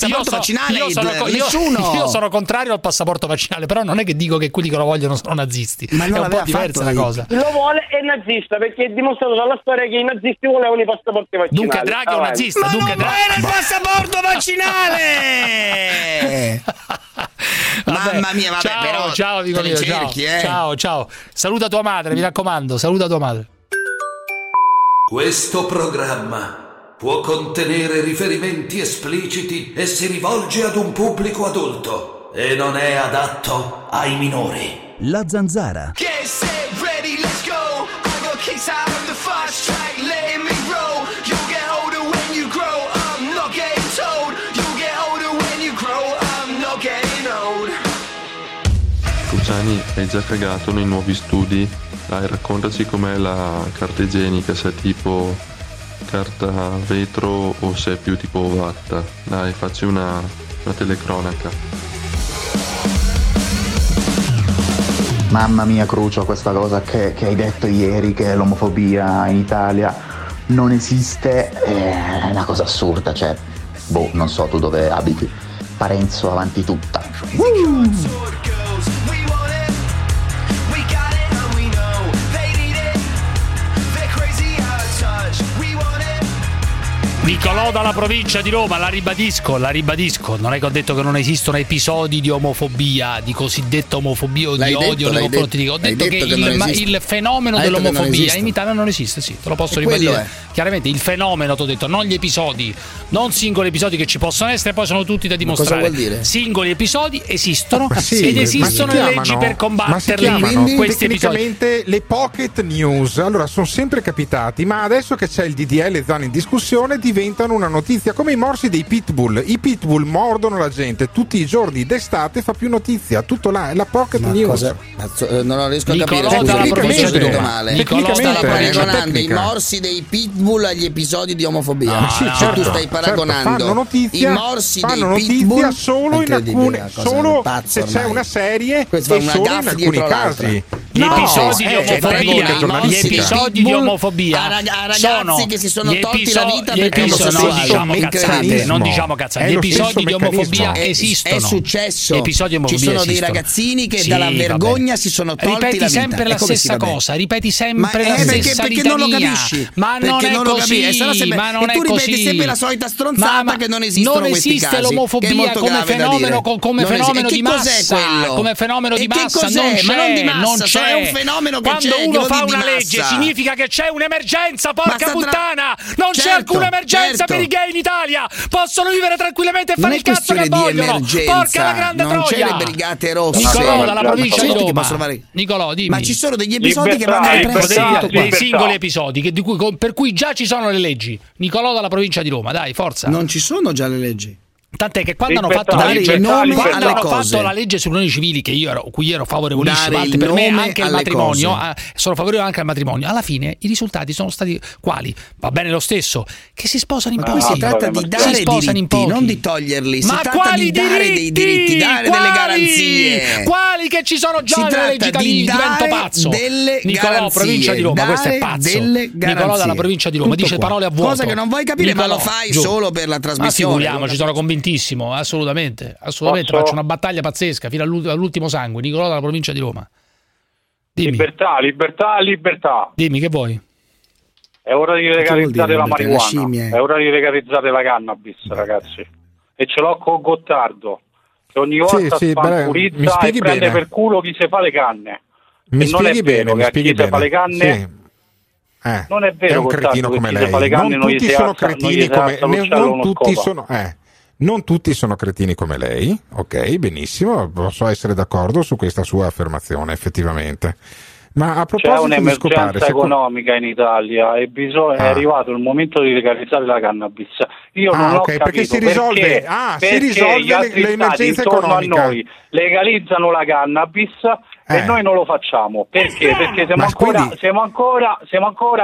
Io sono contrario al passaporto vaccinale, però non è che dico che quelli che lo vogliono sono nazisti. Ma è un po' diversa la cosa. Chi lo vuole è nazista perché è dimostrato dalla storia che i nazisti volevano i passaporti vaccinali. Dunque Draghi è un nazista. Ma non era il passaporto vaccinale. Vabbè, mamma mia, vabbè, ciao, però ciao, dico io, cerchi, ciao. Ciao. Saluta tua madre, mi raccomando, saluta tua madre. Questo programma può contenere riferimenti espliciti e si rivolge ad un pubblico adulto e non è adatto ai minori. La zanzara. Get set, ready, let's go. I go kicks out on the fast track, let me roll. You get older when you grow. I'm not getting told. Cruciani è già cagato nei nuovi studi. Dai, raccontaci com'è la carta igienica, se è tipo carta vetro o se è più tipo ovatta. Dai, facci una telecronaca. Mamma mia Crucio, questa cosa che hai detto ieri, che l'omofobia in Italia non esiste, è una cosa assurda, cioè non so tu dove abiti. Parenzo avanti tutta. Nicolò dalla provincia di Roma, la ribadisco, non è che ho detto che non esistono episodi di omofobia, di cosiddetta omofobia o di odio nei confronti di... Ho detto che il fenomeno dell'omofobia in Italia non esiste, sì, te lo posso ribadire. Chiaramente il fenomeno, ti ho detto, non gli episodi, non singoli episodi che ci possono essere, poi sono tutti da dimostrare. Cosa vuol dire? Singoli episodi esistono ed esistono le leggi per combatterli. Quindi tecnicamente le pocket news, allora, sono sempre capitati, ma adesso che c'è il DDL Zan in discussione diventano una notizia, come i morsi dei pitbull. I pitbull mordono la gente tutti i giorni d'estate, fa più notizia tutto là, è la pocket news. Non riesco a capire, tecnicamente paragonando i morsi dei pitbull agli episodi di omofobia. Tu stai paragonando i morsi dei pitbull solo in alcune, solo se c'è una serie e solo in alcuni casi. Gli episodi di omofobia, gli episodi di omofobia a ragazzi che si sono tolti la vita perché non diciamo cazzate. Gli episodi di omofobia esistono. È successo. Ci sono dei ragazzini che dalla vergogna si sono tolti la vita. Ripeti sempre la stessa cosa. Ripeti sempre la stessa litania. Perché non lo capisci? Ma non è così. E tu ripeti sempre la solita stronzata che non esistono questi casi. Non esiste l'omofobia come fenomeno di massa. Come fenomeno di massa. Non c'è. è un fenomeno che quando c'è, uno fa una legge significa che c'è un'emergenza, porca puttana! Non c'è alcuna emergenza per i gay in Italia! Possono vivere tranquillamente e fare il cazzo che vogliono! Porca la grande troia! Non c'è le brigate rosse, Nicolò, dalla provincia di Roma. Nicolò, dimmi. Ma ci sono degli episodi che vanno presso dei singoli episodi per cui già ci sono le leggi. Nicolò dalla provincia di Roma, dai, forza. Non ci sono già le leggi. Tant'è che quando hanno fatto la legge sulle unioni civili, che io ero, cui ero favorevolissimo, per me anche il matrimonio, sono favorevole anche al matrimonio, alla fine i risultati sono stati quali? Va bene lo stesso, che si sposano in pochi. Si tratta di dare diritti, non di toglierli. Ma si tratta di dare dei diritti, dare delle garanzie. Quali che ci sono già nelle leggi italiane? Divento pazzo. Nicolò, provincia di Roma, questo è pazzo. Nicolò dalla provincia di Roma dice parole a vuoto. Cosa che non vuoi capire, ma lo fai solo per la trasmissione. Figuriamoci, sono convinto. Assolutamente, assolutamente. Faccio una battaglia pazzesca fino all'ultimo sangue. Nicolò dalla provincia di Roma. Dimmi. Libertà, libertà, libertà. Dimmi che vuoi. È ora di legalizzare la marijuana. È ora di legalizzare la cannabis, ragazzi. E ce l'ho con Gottardo, che ogni volta spancurizza e prende per culo chi se fa le canne. Mi e non è vero bene, che chi se fa le canne... Sì. Non è vero, è un cretino come lei. Non tutti sono cretini come... Non tutti sono... Non tutti sono cretini come lei, ok, benissimo, posso essere d'accordo su questa sua affermazione effettivamente. Ma a proposito di un'emergenza economica in Italia e è arrivato il momento di legalizzare la cannabis. Io non ho capito perché si risolve, perché si risolve l'emergenza economica. A noi legalizzano la cannabis e noi non lo facciamo, perché? Perché siamo ancora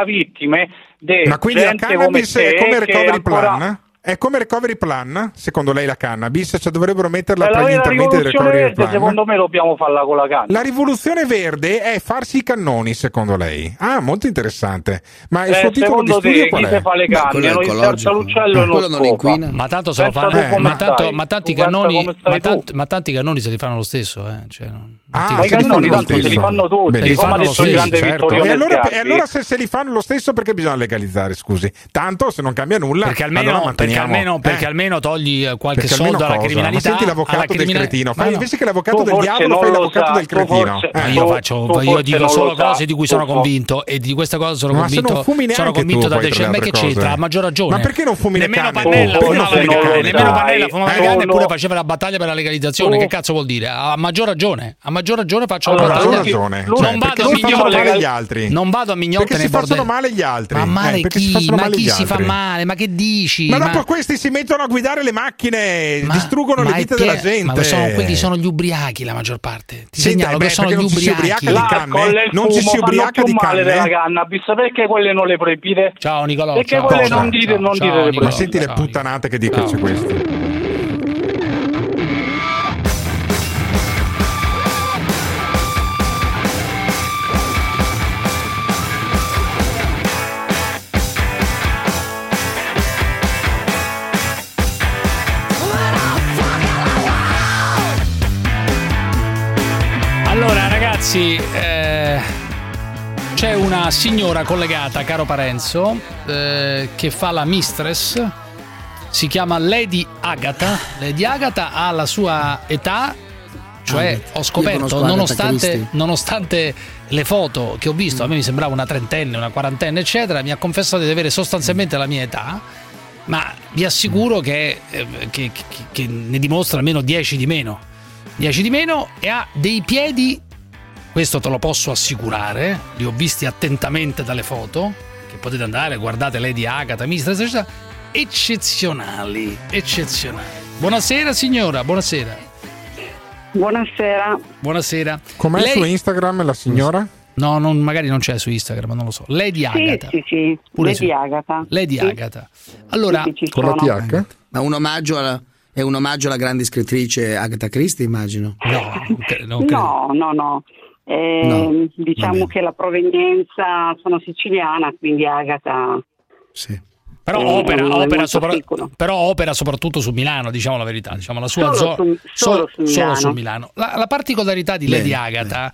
vittime di gente come te, come recovery plan. È come recovery plan, secondo lei la cannabis, cioè dovrebbero metterla tra gli interventi del recovery plan? Secondo me dobbiamo farla con la cannabis. La rivoluzione verde è farsi i cannoni, secondo lei? Ah, molto interessante. Ma il suo titolo di studio qual è? Secondo te chi fa le canne? Quello non inquina. Ma tanto se lo fanno, ma tanti cannoni se li fanno lo stesso, cioè, i cannoni tanto se li fanno tutti. E allora se li fanno lo stesso perché bisogna legalizzare, scusi. Tanto se non cambia nulla. Perché almeno togli qualche soldo alla criminalità. Ma senti l'avvocato del cretino, invece che l'avvocato del diavolo fai l'avvocato del cretino. Io dico solo cose di cui sono convinto, e di questa cosa sono convinto. Sono convinto da decembre, che c'entra, a maggior ragione. Ma perché non fumi le canne? Nemmeno Pannella fumava le canne, eppure faceva la battaglia per la legalizzazione. Che cazzo vuol dire? A maggior ragione faccio la battaglia. Non vado a mignotte gli altri. Non vado a mignotte nei bordelli. Perché si fanno male gli altri? Ma chi si fa male? Ma che dici? Ma dopo questi si mettono a guidare le macchine, distruggono le vite della gente. Ma quelli sono gli ubriachi, la maggior parte. Ti segnalo che sono gli ubriachi. Non ci si ubriaca di canne. Della cannabis, perché quelle non le proibite? Ciao Nicolò. Perché quelle non dite le proibite? Ma senti le puttanate che dicono su queste. Sì, c'è una signora collegata, caro Parenzo, che fa la mistress, si chiama Lady Agata. Lady Agata ha la sua età, cioè ho scoperto, nonostante le foto che ho visto, a me mi sembrava una trentenne, una quarantenne, eccetera, mi ha confessato di avere sostanzialmente la mia età, ma vi assicuro che ne dimostra almeno 10 di meno. 10 di meno, e ha dei piedi... Questo te lo posso assicurare, li ho visti attentamente dalle foto, che potete andare, guardate Lady Agata, mistress, eccetera, eccezionali. Buonasera signora, buonasera. Buonasera. Buonasera. Com'è su Instagram la signora? No, magari non c'è su Instagram, non lo so. Lady Agata. Sì. Lady Agata. Allora, sì, con la TH? Ma un omaggio alla... È un omaggio alla grande scrittrice Agatha Christie, immagino. No. Diciamo che la provenienza sono siciliana, quindi Agata. Sì. Però opera soprattutto su Milano, diciamo la verità, diciamo la sua solo su Milano. La particolarità di Lady Agata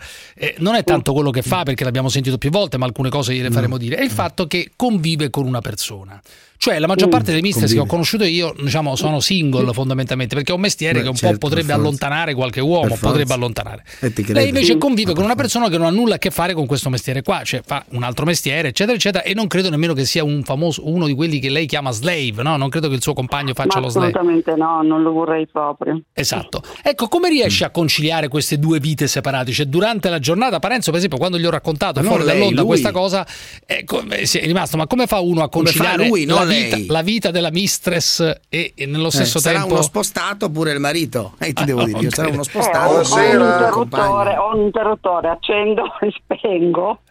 non è tanto quello che fa, perché l'abbiamo sentito più volte, ma alcune cose gliele faremo dire, è il fatto che convive con una persona. Cioè la maggior parte dei mistress che ho conosciuto io, diciamo, sono single fondamentalmente, perché è un mestiere che un po' potrebbe allontanare qualche uomo, potrebbe allontanare. Lei invece convive con una persona che non ha nulla a che fare con questo mestiere qua, cioè fa un altro mestiere, eccetera, eccetera, e non credo nemmeno che sia un famoso, uno di quelli che lei chiama slave, no? Non credo che il suo compagno faccia lo slave. Assolutamente no, non lo vorrei proprio. Esatto. Ecco, come riesce a conciliare queste due vite separate? Cioè durante la giornata, Parenzo per esempio, quando gli ho raccontato fuori dall'onda questa cosa, ecco, si è rimasto, ma come fa uno a conciliare lui, no, la vita della mistress e nello stesso tempo... Sarà uno spostato pure il marito, ti devo dire, io sarà uno spostato. Ho un interruttore, accendo e spengo.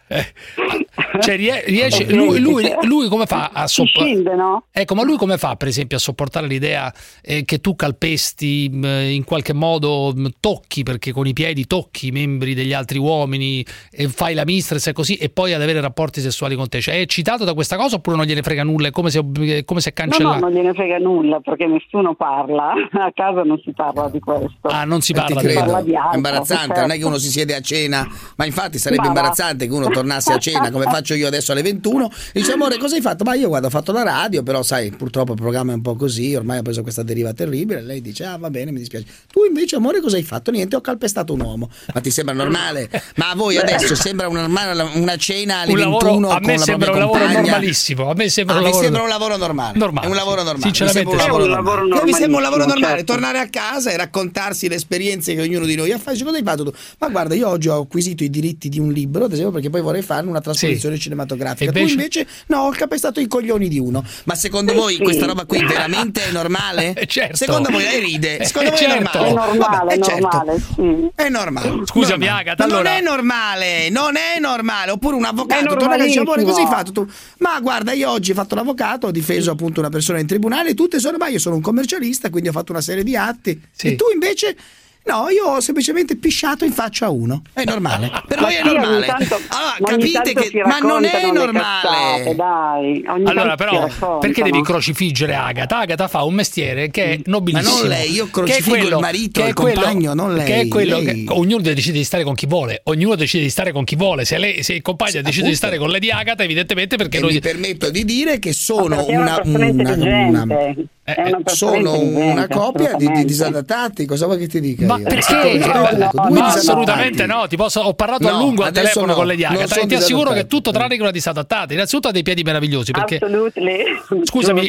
Cioè riesce lui come fa a sopportare, no? Ecco, ma lui come fa per esempio a sopportare l'idea che tu calpesti, in qualche modo tocchi, perché con i piedi tocchi i membri degli altri uomini e fai la mistress e così, e poi ad avere rapporti sessuali con te, cioè, è eccitato da questa cosa oppure non gliene frega nulla? È come se cancellare. No, non gliene frega nulla, perché nessuno parla a casa, non si parla di questo. Non si parla, parla di altro, è imbarazzante, certo. Non è che uno si siede a cena, ma infatti sarebbe imbarazzante che uno tornasse a cena come faccio io adesso alle 21 e dice: amore, cosa hai fatto? Ma io ho fatto la radio, però sai, purtroppo il programma è un po' così, ormai ha preso questa deriva terribile. Lei dice: ah, va bene, mi dispiace. Tu invece, amore, cosa hai fatto? Niente, ho calpestato un uomo. Ma ti sembra normale? Ma a voi adesso sembra una cena alle 21? A me sembra un lavoro normalissimo. A me sembra un lavoro normale. È un lavoro normale. Sinceramente mi sembra un lavoro normale, tornare a casa e raccontarsi le esperienze che ognuno di noi ha fatto. Cosa hai fatto tu? Ma guarda, io oggi ho acquisito i diritti di un libro, ad esempio, perché poi vorrei fare una trasposizione cinematografica. Tu invece no, ho capestato i coglioni di uno. Ma secondo voi questa roba qui veramente è normale? Certo. Secondo voi lei ride? Secondo voi è normale? Vabbè, è normale. Scusami Agata, allora non è normale, oppure un avvocato torna e dice: amore, cosa hai fatto tu? Ma guarda, io oggi ho fatto l'avvocato, ho difeso appunto una persona in tribunale, ma io sono un commercialista, quindi ho fatto una serie di atti. E tu invece? No, io ho semplicemente pisciato in faccia a uno. È normale. Per voi è normale. Allora, capite che... Ma non è normale. Allora, però, perché devi crocifiggere Agata? Agata fa un mestiere che è nobilissimo. Ma non lei, io crocifigo il marito, il compagno, non lei. Che è quello che ognuno decide di stare con chi vuole. Ognuno decide di stare con chi vuole. Se il compagno decide di stare con lei di Agata, evidentemente perché... E mi permetto di dire che sono una coppia di disadattati. Cosa vuoi che ti dica? Ma perché? Ma assolutamente no, ho parlato a lungo al telefono con Lady Agata e ti assicuro che è tutto tranne che una disadattata. Innanzitutto ha dei piedi meravigliosi, perché scusami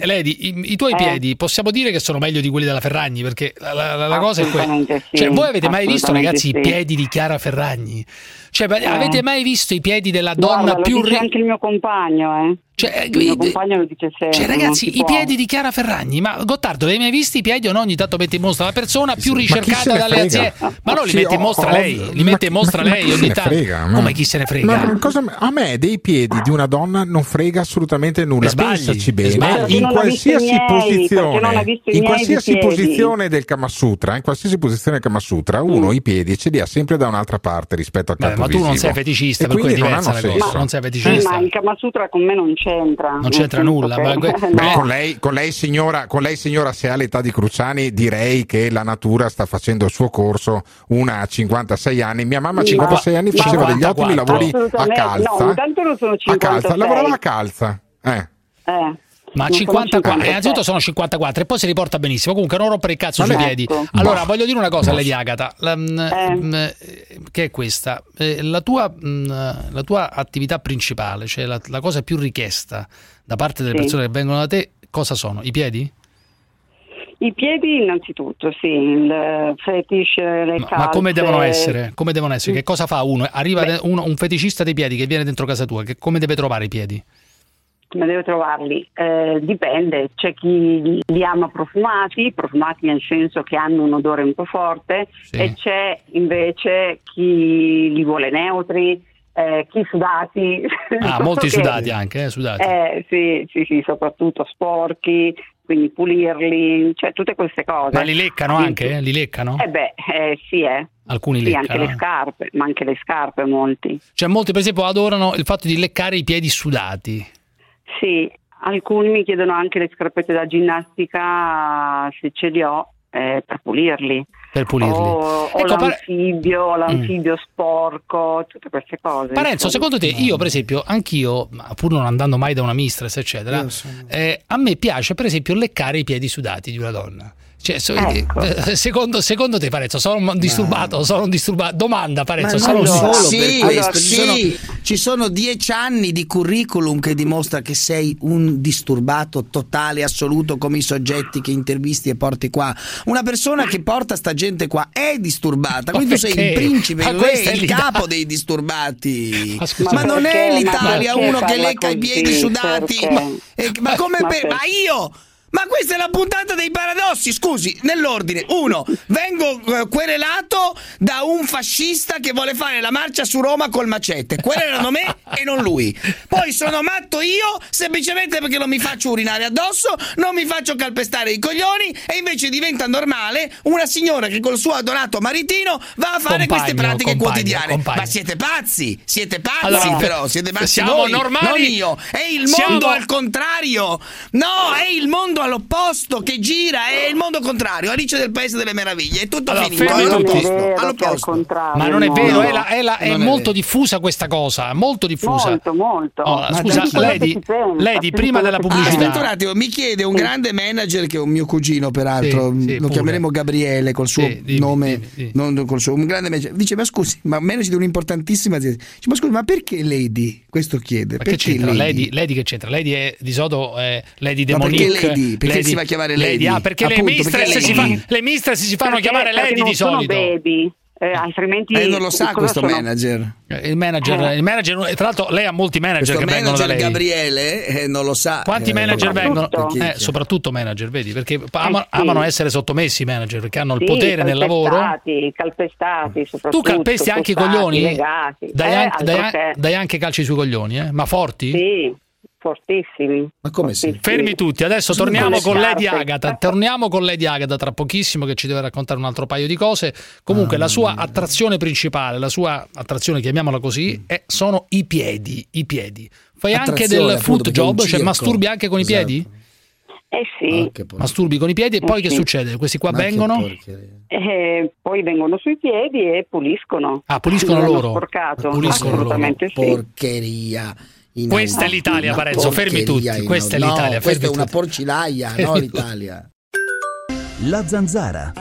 Lady, i tuoi piedi possiamo dire che sono meglio di quelli della Ferragni, perché la cosa è quella. Cioè, voi avete mai visto, ragazzi, i piedi di Chiara Ferragni? Cioè, avete mai visto i piedi della donna più ricca? Anche il mio compagno, Cioè, il mio compagno lo dice sempre. Cioè, ragazzi, i piedi di Chiara Ferragni, ma Gottardo, li hai mai visti i piedi o no? Ogni tanto mette in mostra la persona più ricercata dalle aziende. Ma non li mette in mostra lei, li mette in mostra lei ogni tanto. Come chi se ne frega? A me dei piedi di una donna non frega assolutamente nulla. Pensaci bene, in qualsiasi posizione, del Kama Sutra, uno i piedi ce li ha sempre da un'altra parte rispetto al campo visivo. Ma tu non sei feticista, per cui è diversa la cosa. Non sei feticista. Ma il Kama Sutra con me non c'è. Non c'entra nulla, no. Con lei signora, se ha l'età di Cruciani, direi che la natura sta facendo il suo corso. Una a 56 anni, mia mamma a 56 anni faceva degli ottimi lavori a calza. No, intanto non sono 56. Lavorava a calza. Ma non 54, innanzitutto sono 54 e poi si riporta benissimo. Comunque non rompere il cazzo sui piedi. Allora voglio dire una cosa a Lady Agata, che è questa: la tua attività principale, cioè la cosa più richiesta da parte delle persone che vengono da te, cosa sono? I piedi? I piedi innanzitutto, sì, il fetish, le calze. Ma come devono essere? Che cosa fa uno? Arriva un feticista dei piedi che viene dentro casa tua, che come deve trovare i piedi? Come devo trovarli? Dipende, c'è chi li ama profumati nel senso che hanno un odore un po' forte, e c'è invece chi li vuole neutri, chi sudati. Molti sudati anche, sudati. Sì, soprattutto sporchi, quindi pulirli, cioè tutte queste cose. Ma li leccano anche? Li leccano? Alcuni leccano. Anche le scarpe, ma anche le scarpe molti. Cioè molti per esempio adorano il fatto di leccare i piedi sudati. Sì, Alcuni mi chiedono anche le scarpette da ginnastica, se ce li ho, per pulirli. Per pulirli. O ecco, l'anfibio sporco, tutte queste cose. Parenzo, secondo te, io per esempio, anch'io, pur non andando mai da una mistress, eccetera, a me piace per esempio leccare i piedi sudati di una donna. Cioè, ecco. Secondo te, Parenzo, sono disturbato? Sono disturbato? Domanda, Parenzo, sono solo per questo. Ci sono 10 anni di curriculum che dimostra che sei un disturbato totale, assoluto, come i soggetti che intervisti e porti qua. Una persona che porta sta gente qua è disturbata, quindi tu sei il principe, è il capo dei disturbati. Ma non è l'Italia uno che lecca i piedi sudati? Ma come per? Ma io? Ma questa è la puntata dei paradossi, scusi, nell'ordine. 1, vengo querelato da un fascista che vuole fare la marcia su Roma col macete. Querelano me e non lui. Poi sono matto io semplicemente perché non mi faccio urinare addosso, non mi faccio calpestare i coglioni, e invece diventa normale una signora che col suo adorato maritino va a fare queste pratiche quotidiane. Ma siete pazzi, allora, però siete pazzi. Siamo voi, normali, non io. È il mondo al contrario. No, è il mondo all'opposto che gira, è il mondo contrario, Alice del Paese delle Meraviglie, è tutto finito all'opposto. Ma non è vero, è molto diffusa questa cosa, molto diffusa. Molto. Oh, scusa, Lady, prima della pubblicità. Aspetta un attimo, mi chiede un grande manager che è un mio cugino, peraltro, lo chiameremo Gabriele col suo nome, non col suo, un grande manager. Dice: "Ma scusi, ma manager di un'importantissima azienda". Dice: "Ma scusi, ma perché Lady?" Questo chiede. Ma perché c'entra Lady che c'entra? Lady è di sodo Lady demoniaca. Perché si va a chiamare Lady? Ah, perché le mistress si fanno chiamare Lady di solito. Baby. Altrimenti non lo sa questo manager. Il manager, tra l'altro lei ha molti manager che vengono da lei. Gabriele non lo sa. Quanti manager vengono? Soprattutto manager, vedi, perché amano essere sottomessi i manager, perché hanno il potere nel lavoro. Calpestati soprattutto. Tu calpesti anche i coglioni? Legati. Dai anche calci sui coglioni, ma forti? Sì. Fortissimi. Ma come si? Fermi tutti, adesso torniamo con Lady Agata. Torniamo con Lady Agata tra pochissimo, che ci deve raccontare un altro paio di cose. Comunque la sua attrazione principale, la sua attrazione, chiamiamola così, sono i piedi. I piedi. Fai anche del foot job, cioè masturbi anche con i piedi? Sì. Masturbi con i piedi e poi che succede? Questi qua vengono? Poi vengono sui piedi e puliscono. Ah, puliscono loro. Puliscono assolutamente loro. Porcheria. Questa è l'Italia, Parenzo, fermi tutti. Questa è l'Italia, questa è una porcilaia, no, l'Italia. La zanzara.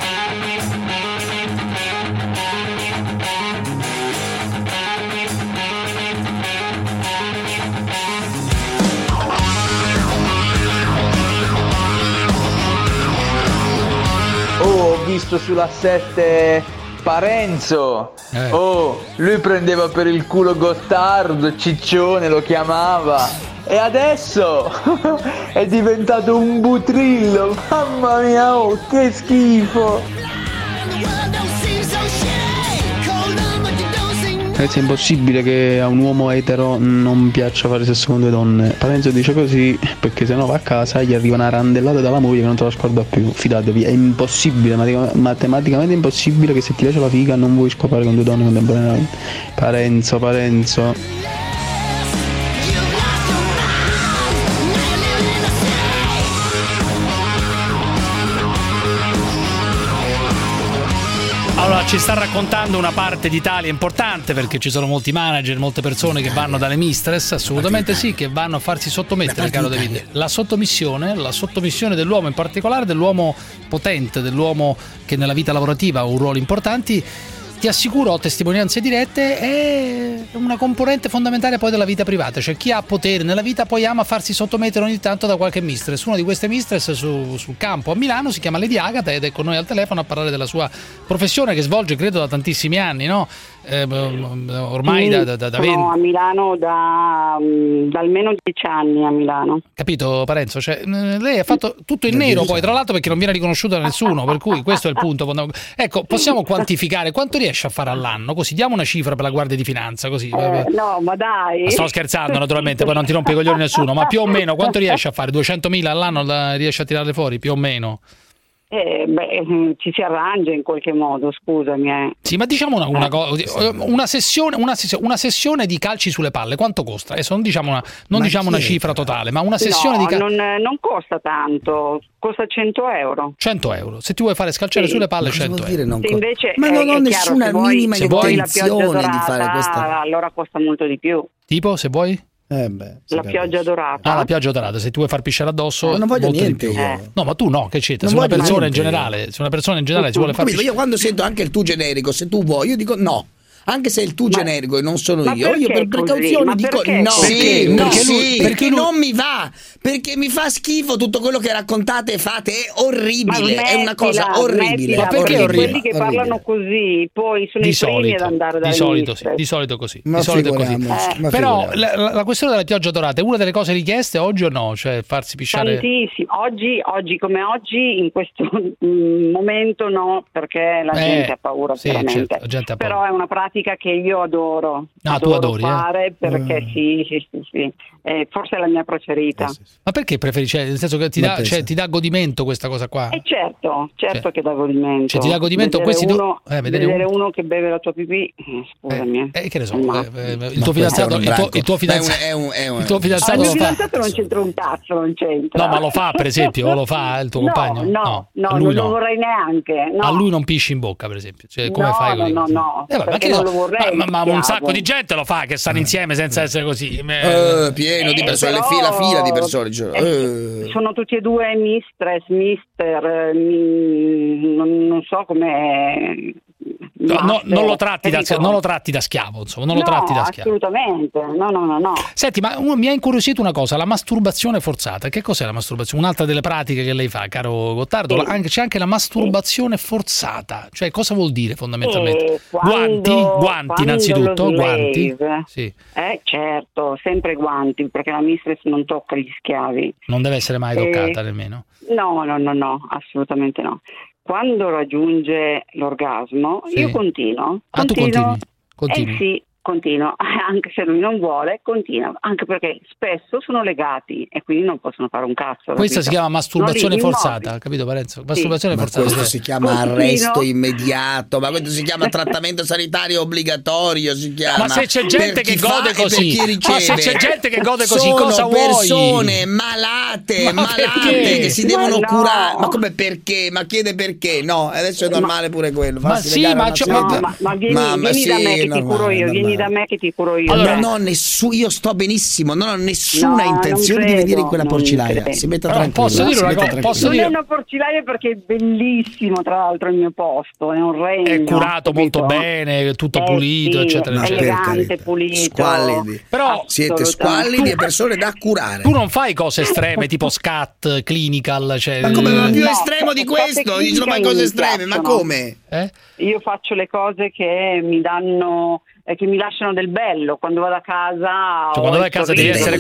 Ho visto sulla 7 Parenzo, lui prendeva per il culo Gottardo, ciccione lo chiamava, e adesso è diventato un butrillo, mamma mia, che schifo! Ragazzi, è impossibile che a un uomo etero non piaccia fare sesso con due donne. Parenzo dice così perché se no va a casa e gli arriva una randellata dalla moglie che non te la scorda più. Fidatevi, è impossibile, matematicamente impossibile che se ti piace la figa non vuoi scopare con due donne contemporaneamente. Parenzo. Allora, ci sta raccontando una parte d'Italia importante, perché ci sono molti manager, molte persone che vanno dalle mistress, assolutamente sì, che vanno a farsi sottomettere, caro David. La sottomissione dell'uomo, in particolare dell'uomo potente, dell'uomo che nella vita lavorativa ha un ruolo importante, ti assicuro, ho testimonianze dirette, è una componente fondamentale poi della vita privata. Cioè, chi ha potere nella vita poi ama farsi sottomettere ogni tanto da qualche mistress. Una di queste mistress sul campo a Milano si chiama Lady Agata ed è con noi al telefono a parlare della sua professione, che svolge credo da tantissimi anni, no? Ormai sì, da sono a Milano da almeno 10 anni a Milano. Capito, Parenzo? Cioè, lei ha fatto tutto in nero poi, tra l'altro, perché non viene riconosciuto da nessuno, per cui questo è il punto. Ecco, possiamo quantificare quanto riesce a fare all'anno? Così diamo una cifra per la Guardia di Finanza, così. No, ma dai. Ma sto scherzando, naturalmente, poi non ti rompe i coglioni nessuno, ma più o meno quanto riesce a fare? 200.000 all'anno riesce a tirarle fuori, più o meno? Ci si arrangia in qualche modo, scusami. Sì, ma diciamo una sessione di calci sulle palle quanto costa? Adesso non diciamo una cifra totale, ma una sessione non costa tanto, costa 100 euro. 100 euro. Se ti vuoi fare scalciare sulle palle, 100 euro. Non invece, ma non ho nessuna minima intenzione di fare questa. Allora costa molto di più. Tipo, se vuoi? La pioggia dorata. Ah, la pioggia dorata, se tu vuoi far pisciare addosso, non voglio niente. No, ma tu no, che c'entra? Se una persona in generale si vuole far pisciare. Io quando sento anche il tu generico, se tu vuoi, io dico no. Anche se il tu generico e non sono io per precauzione dico perché non mi va, perché mi fa schifo tutto quello che raccontate e fate, è orribile, è una cosa orribile. Ma perché orribile? Quelli che parlano così poi sono i primi ad andare da lì. Di solito così. Però la questione della pioggia dorata è una delle cose richieste oggi o no? Cioè farsi pisciare. Tantissimo. Oggi come oggi, in questo momento no, perché la gente ha paura veramente. Certo, però è una pratica che io adoro. Ah, tu adori fare perché sì. Forse è la mia preferita. Sì. Ma perché preferisci? Nel senso che ti dà godimento questa cosa qua? Certo, che dà godimento. Cioè, ti dà godimento vedere uno che beve la tua pipì, scusami. Che ne so, il tuo fidanzato non c'entra un cazzo, non c'entra. No, ma lo fa, per esempio, o lo fa il tuo compagno? No, non lo vorrei neanche. A lui non pisci in bocca, per esempio. Cioè, come fai? No. Ma un sacco di gente lo fa, che stanno insieme senza essere così pieno di persone, fila di persone. Sono tutti e due mistress, mister, non so come. No, non lo tratti da schiavo, insomma, assolutamente. No. Senti, ma mi ha incuriosito una cosa, la masturbazione forzata. Che cos'è la masturbazione? Un'altra delle pratiche che lei fa, caro Gottardo, c'è anche la masturbazione forzata. Cioè, cosa vuol dire fondamentalmente? Guanti innanzitutto, guanti. Sì. Certo, sempre guanti, perché la mistress non tocca gli schiavi. Non deve essere mai toccata nemmeno. No, assolutamente no. Quando raggiunge l'orgasmo, io continuo. Ah, tu continui? Sì, continuo, anche se lui non vuole, continua. Anche perché spesso sono legati e quindi non possono fare un cazzo. Questa si chiama masturbazione forzata, capito Parenzo? Masturbazione forzata. Questo si chiama arresto immediato, ma questo si chiama trattamento sanitario obbligatorio, si chiama. Ma se c'è gente che gode così, cosa vuoi? Persone malate che si devono curare. Ma come perché? Ma chiede perché? No, adesso è normale pure quello. Vieni da me che ti curo io. Da me che ti curo io. Allora, io sto benissimo, non ho nessuna intenzione di vedere in quella porcilaia. Si metta tranquillo. Posso dire una porcilaia perché è bellissimo, tra l'altro il mio posto è un regno. È curato, capito? Molto bene, tutto pulito, eccetera. Elegante, pulito. Squallidi. Però siete squallidi e persone da curare. Tu non fai cose estreme tipo scat, clinical, cioè. Ma come più estremo di questo? Dicono mai cose estreme, ma come? Io faccio le cose che mi danno che mi lasciano del bello quando vado a casa. Cioè, quando vai a casa devi essere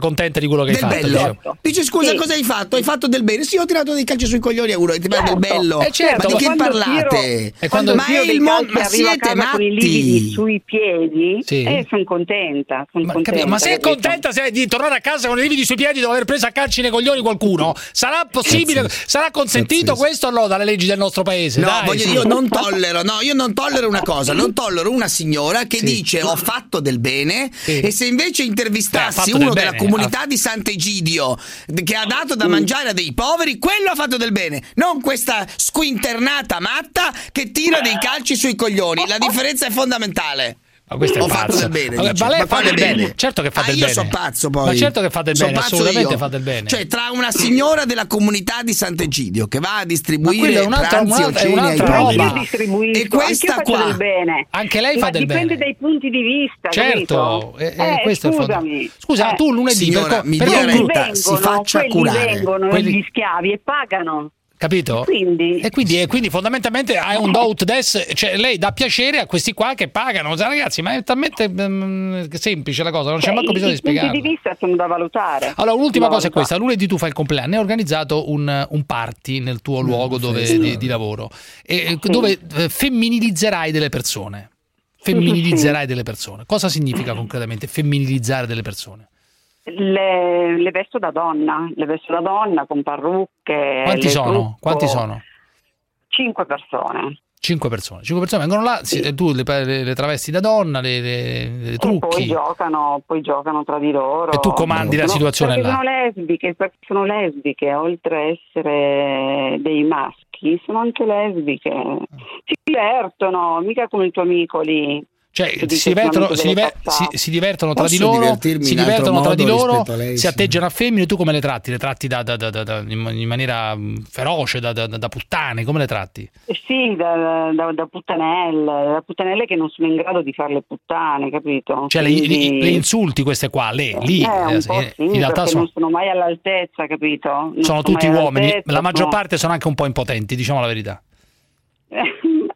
contenta di quello che hai fatto. Bello. Dice scusa, cosa hai fatto? Hai fatto del bene? Sì, ho tirato dei calci sui coglioni a uno. Del bello. Certo. Ma di che parlate? Ma siete matti. Con i lividi sui piedi e sono contenta. Ma sei contenta se di tornare a casa con i lividi sui piedi dopo aver preso a calci nei coglioni qualcuno? Sarà possibile? Sarà consentito questo o no dalle leggi del nostro paese? No, io non tollero una cosa, non tollero una signora che dice ho fatto del bene e se invece intervistassi uno della comunità di Sant'Egidio che ha dato da mangiare a dei poveri, quello ha fatto del bene, non questa squinternata matta che tira dei calci sui coglioni. La differenza è fondamentale. Ma questo è pazzo. Fa del bene. Certo che fa del bene. Io sono pazzo poi. Ma certo che fa del bene, assolutamente fa del bene. Cioè tra una signora della comunità di Sant'Egidio che va a distribuire pranzi o cene ai poveri e questa qua anche lei fa del bene. Dipende dai punti di vista. Certo. Questo scusami. Scusa, tu lunedì signora, si faccia curare. Vengono gli schiavi e pagano. Capito? E quindi fondamentalmente hai un do ut des, cioè lei dà piacere a questi qua che pagano. Ragazzi, ma è talmente semplice la cosa, non c'è manco bisogno di spiegarlo. I punti di vista sono da valutare. Allora, un'ultima cosa è questa: lunedì tu fai il compleanno, hai organizzato un party nel tuo luogo di lavoro dove femminilizzerai delle persone. Cosa significa concretamente femminilizzare delle persone? Le vesto da donna, con parrucche. Quanti sono? Trucco, quanti sono? 5 persone. 5 persone vengono là, sì. Tu le travesti da donna, le trucchi. Poi giocano tra di loro. E tu comandi la situazione là. Perché sono lesbiche, oltre a essere dei maschi, sono anche lesbiche. Si divertono, mica come il tuo amico lì. Cioè si divertono tra di loro, si atteggiano a femmine. Tu come le tratti? Le tratti da in maniera feroce, da puttane? Come le tratti? Sì, da puttanelle. Da puttanelle che non sono in grado di fare le puttane, capito? Cioè quindi le insulti queste qua, in realtà non sono mai all'altezza, capito? Sono tutti uomini, la maggior parte sono anche un po' impotenti, diciamo la verità.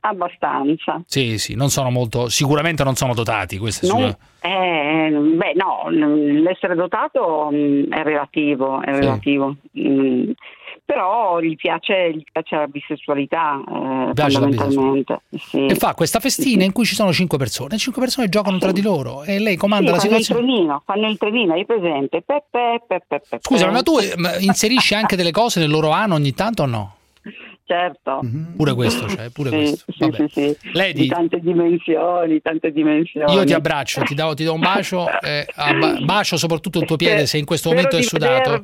Abbastanza. Sì, non sono molto, sicuramente non sono dotati queste sue. L'essere dotato è relativo. Però gli piace la bisessualità, fondamentalmente. Sì. E fa questa festina in cui ci sono 5 persone. 5 persone giocano tra di loro e lei comanda la situazione. Fanno il trenino, hai presente? Scusa, ma tu inserisci anche delle cose nel loro anno ogni tanto o no? Certo. Mm-hmm. Pure questo. Vabbè. Sì. Lady, di tante dimensioni. Io ti abbraccio, ti do un bacio, bacio soprattutto il tuo piede, se in questo momento è sudato.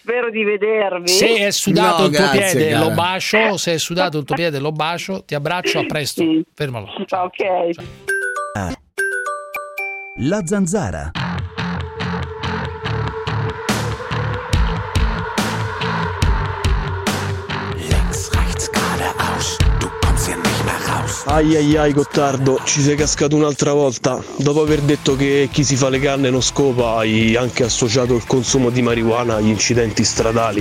Spero di vedervi. Se è sudato lo bacio, se è sudato il tuo piede lo bacio, ti abbraccio, a presto. Sì. Fermalo. Ciao. Ok. Ciao. La zanzara. Ai Gottardo, ci sei cascato un'altra volta. Dopo aver detto che chi si fa le canne non scopa, hai anche associato il consumo di marijuana agli incidenti stradali.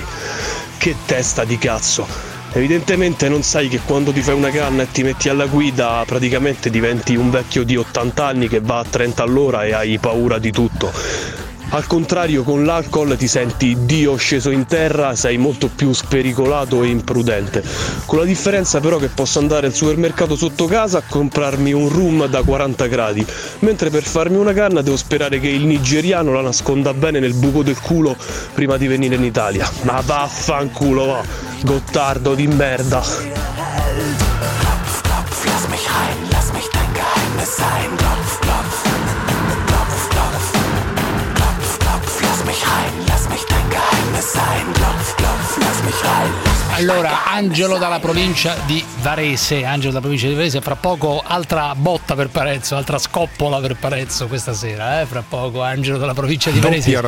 Che testa di cazzo. Evidentemente non sai che quando ti fai una canna e ti metti alla guida praticamente diventi un vecchio di 80 anni che va a 30 all'ora e hai paura di tutto. Al contrario, con l'alcol ti senti Dio sceso in terra, sei molto più spericolato e imprudente. Con la differenza però che posso andare al supermercato sotto casa a comprarmi un rum da 40 gradi, mentre per farmi una canna devo sperare che il nigeriano la nasconda bene nel buco del culo prima di venire in Italia. Ma vaffanculo, va, Gottardo di merda. Allora, Angelo dalla provincia di Varese, fra poco altra botta per Parenzo, altra scoppola per Parenzo questa sera, fra poco Angelo dalla provincia di Varese.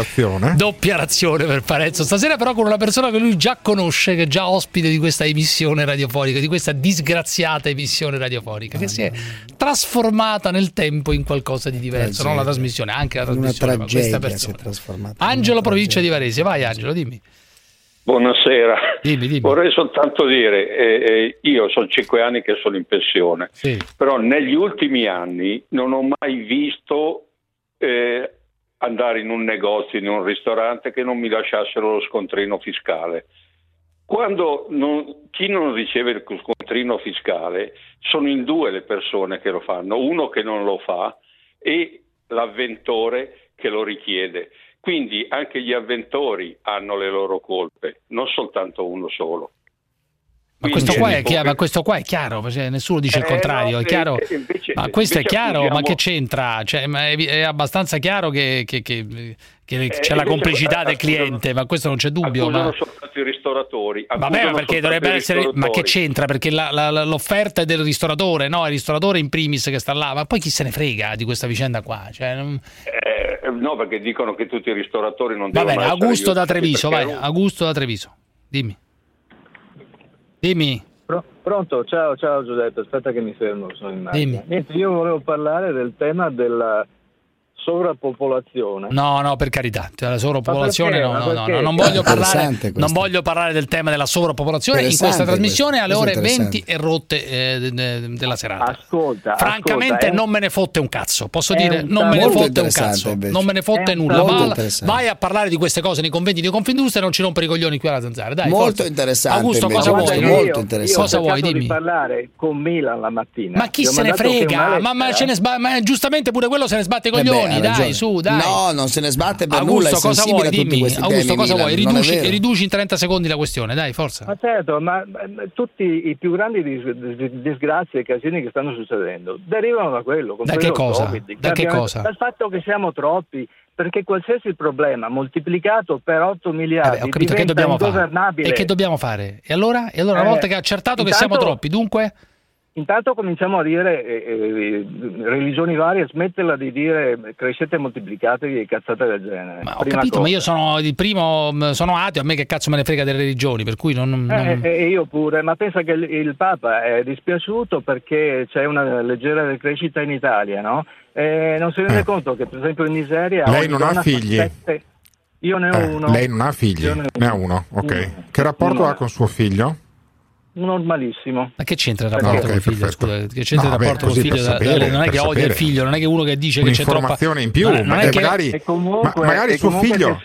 Doppia razione per Parenzo stasera, però con una persona che lui già conosce, che è già ospite di questa emissione radiofonica, di questa disgraziata emissione radiofonica che si è trasformata nel tempo in qualcosa di diverso, non la trasmissione, anche la trasmissione, ma questa persona. Angelo, provincia di Varese, vai Angelo, dimmi. Buonasera, dimmi. Vorrei soltanto dire, io sono 5 anni che sono in pensione, sì. Però negli ultimi anni non ho mai visto andare in un negozio, in un ristorante, che non mi lasciassero lo scontrino fiscale. Quando chi non riceve il scontrino fiscale, sono in due le persone che lo fanno, uno che non lo fa e l'avventore che lo richiede. Quindi anche gli avventori hanno le loro colpe, non soltanto uno solo. Ma questo qua è chiaro, perché nessuno dice il contrario, no, è chiaro. Ma questo è chiaro, che c'entra? Cioè, è abbastanza chiaro che c'è la complicità del cliente, ma questo non c'è dubbio. Ma soltanto i ristoratori. Vabbè, perché dovrebbe essere. Ma che c'entra? Perché l'offerta è del ristoratore, no? È il ristoratore in primis che sta là, ma poi chi se ne frega di questa vicenda qua? Cioè, no, perché dicono che tutti i ristoratori non devono. Va bene, Augusto da Treviso, dimmi. Dimmi. Pronto, ciao Giuseppe, aspetta che mi fermo, sono in macchina. Niente, io volevo parlare del tema della sovrappopolazione. No, per carità, la sovrappopolazione no, non voglio parlare del tema della sovrappopolazione in questa trasmissione alle ore 20 e rotte della serata. Ascolta, francamente non me ne fotte un cazzo, posso dire, non me ne fotte nulla, vai a parlare di queste cose nei convegni di Confindustria e non ci rompere i coglioni qui alla zanzara, dai. Molto interessante. Augusto, cosa vuoi? Molto interessante. Cosa vuoi, dimmi. Di parlare con Milan la mattina. Ma chi se ne frega? Ma giustamente pure quello se ne sbatte i coglioni. Berlusconi, dai, su, dai. No, non se ne sbatte per Augusto, nulla, è cosa vuoi, a tutti dimmi, questi Augusto, cosa vuoi? Riduci in 30 secondi la questione, dai, forza. Ma certo, ma tutti i più grandi disgrazie e casini che stanno succedendo derivano da quello. Da che cosa? Covid, da che cosa? Dal fatto che siamo troppi, perché qualsiasi problema moltiplicato per 8 miliardi ho capito, diventa che ingovernabile. Fare? E che dobbiamo fare? E allora? E allora una volta che ha accertato intanto, che siamo troppi, dunque? Intanto cominciamo a dire religioni varie, smetterla di dire crescete e moltiplicatevi e cazzate del genere. Ma ho capito, cosa. Ma io sono il primo, sono ateo, a me che cazzo me ne frega delle religioni, per cui non... io pure, ma pensa che il Papa è dispiaciuto perché c'è una leggera decrescita in Italia, no? Non si rende conto che per esempio in Nigeria... Lei non ha figli? Io ne ho uno. Lei non ha figli? Ne ha uno, ok. Che rapporto ha con suo figlio? Normalissimo. Ma che c'entra il rapporto con il figlio? Scusa, che c'entra il rapporto con il figlio? Non è che odia il figlio, non è che uno che dice che c'è troppa informazione in più, ma magari suo figlio.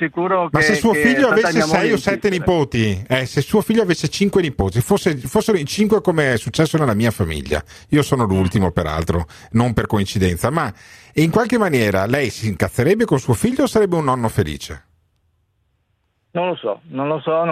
Ma se suo figlio avesse 6 o 7 nipoti, se suo figlio avesse 5 nipoti, fossero in 5 come è successo nella mia famiglia. Io sono l'ultimo peraltro, non per coincidenza, ma in qualche maniera lei si incazzerebbe con suo figlio o sarebbe un nonno felice? Non lo so, non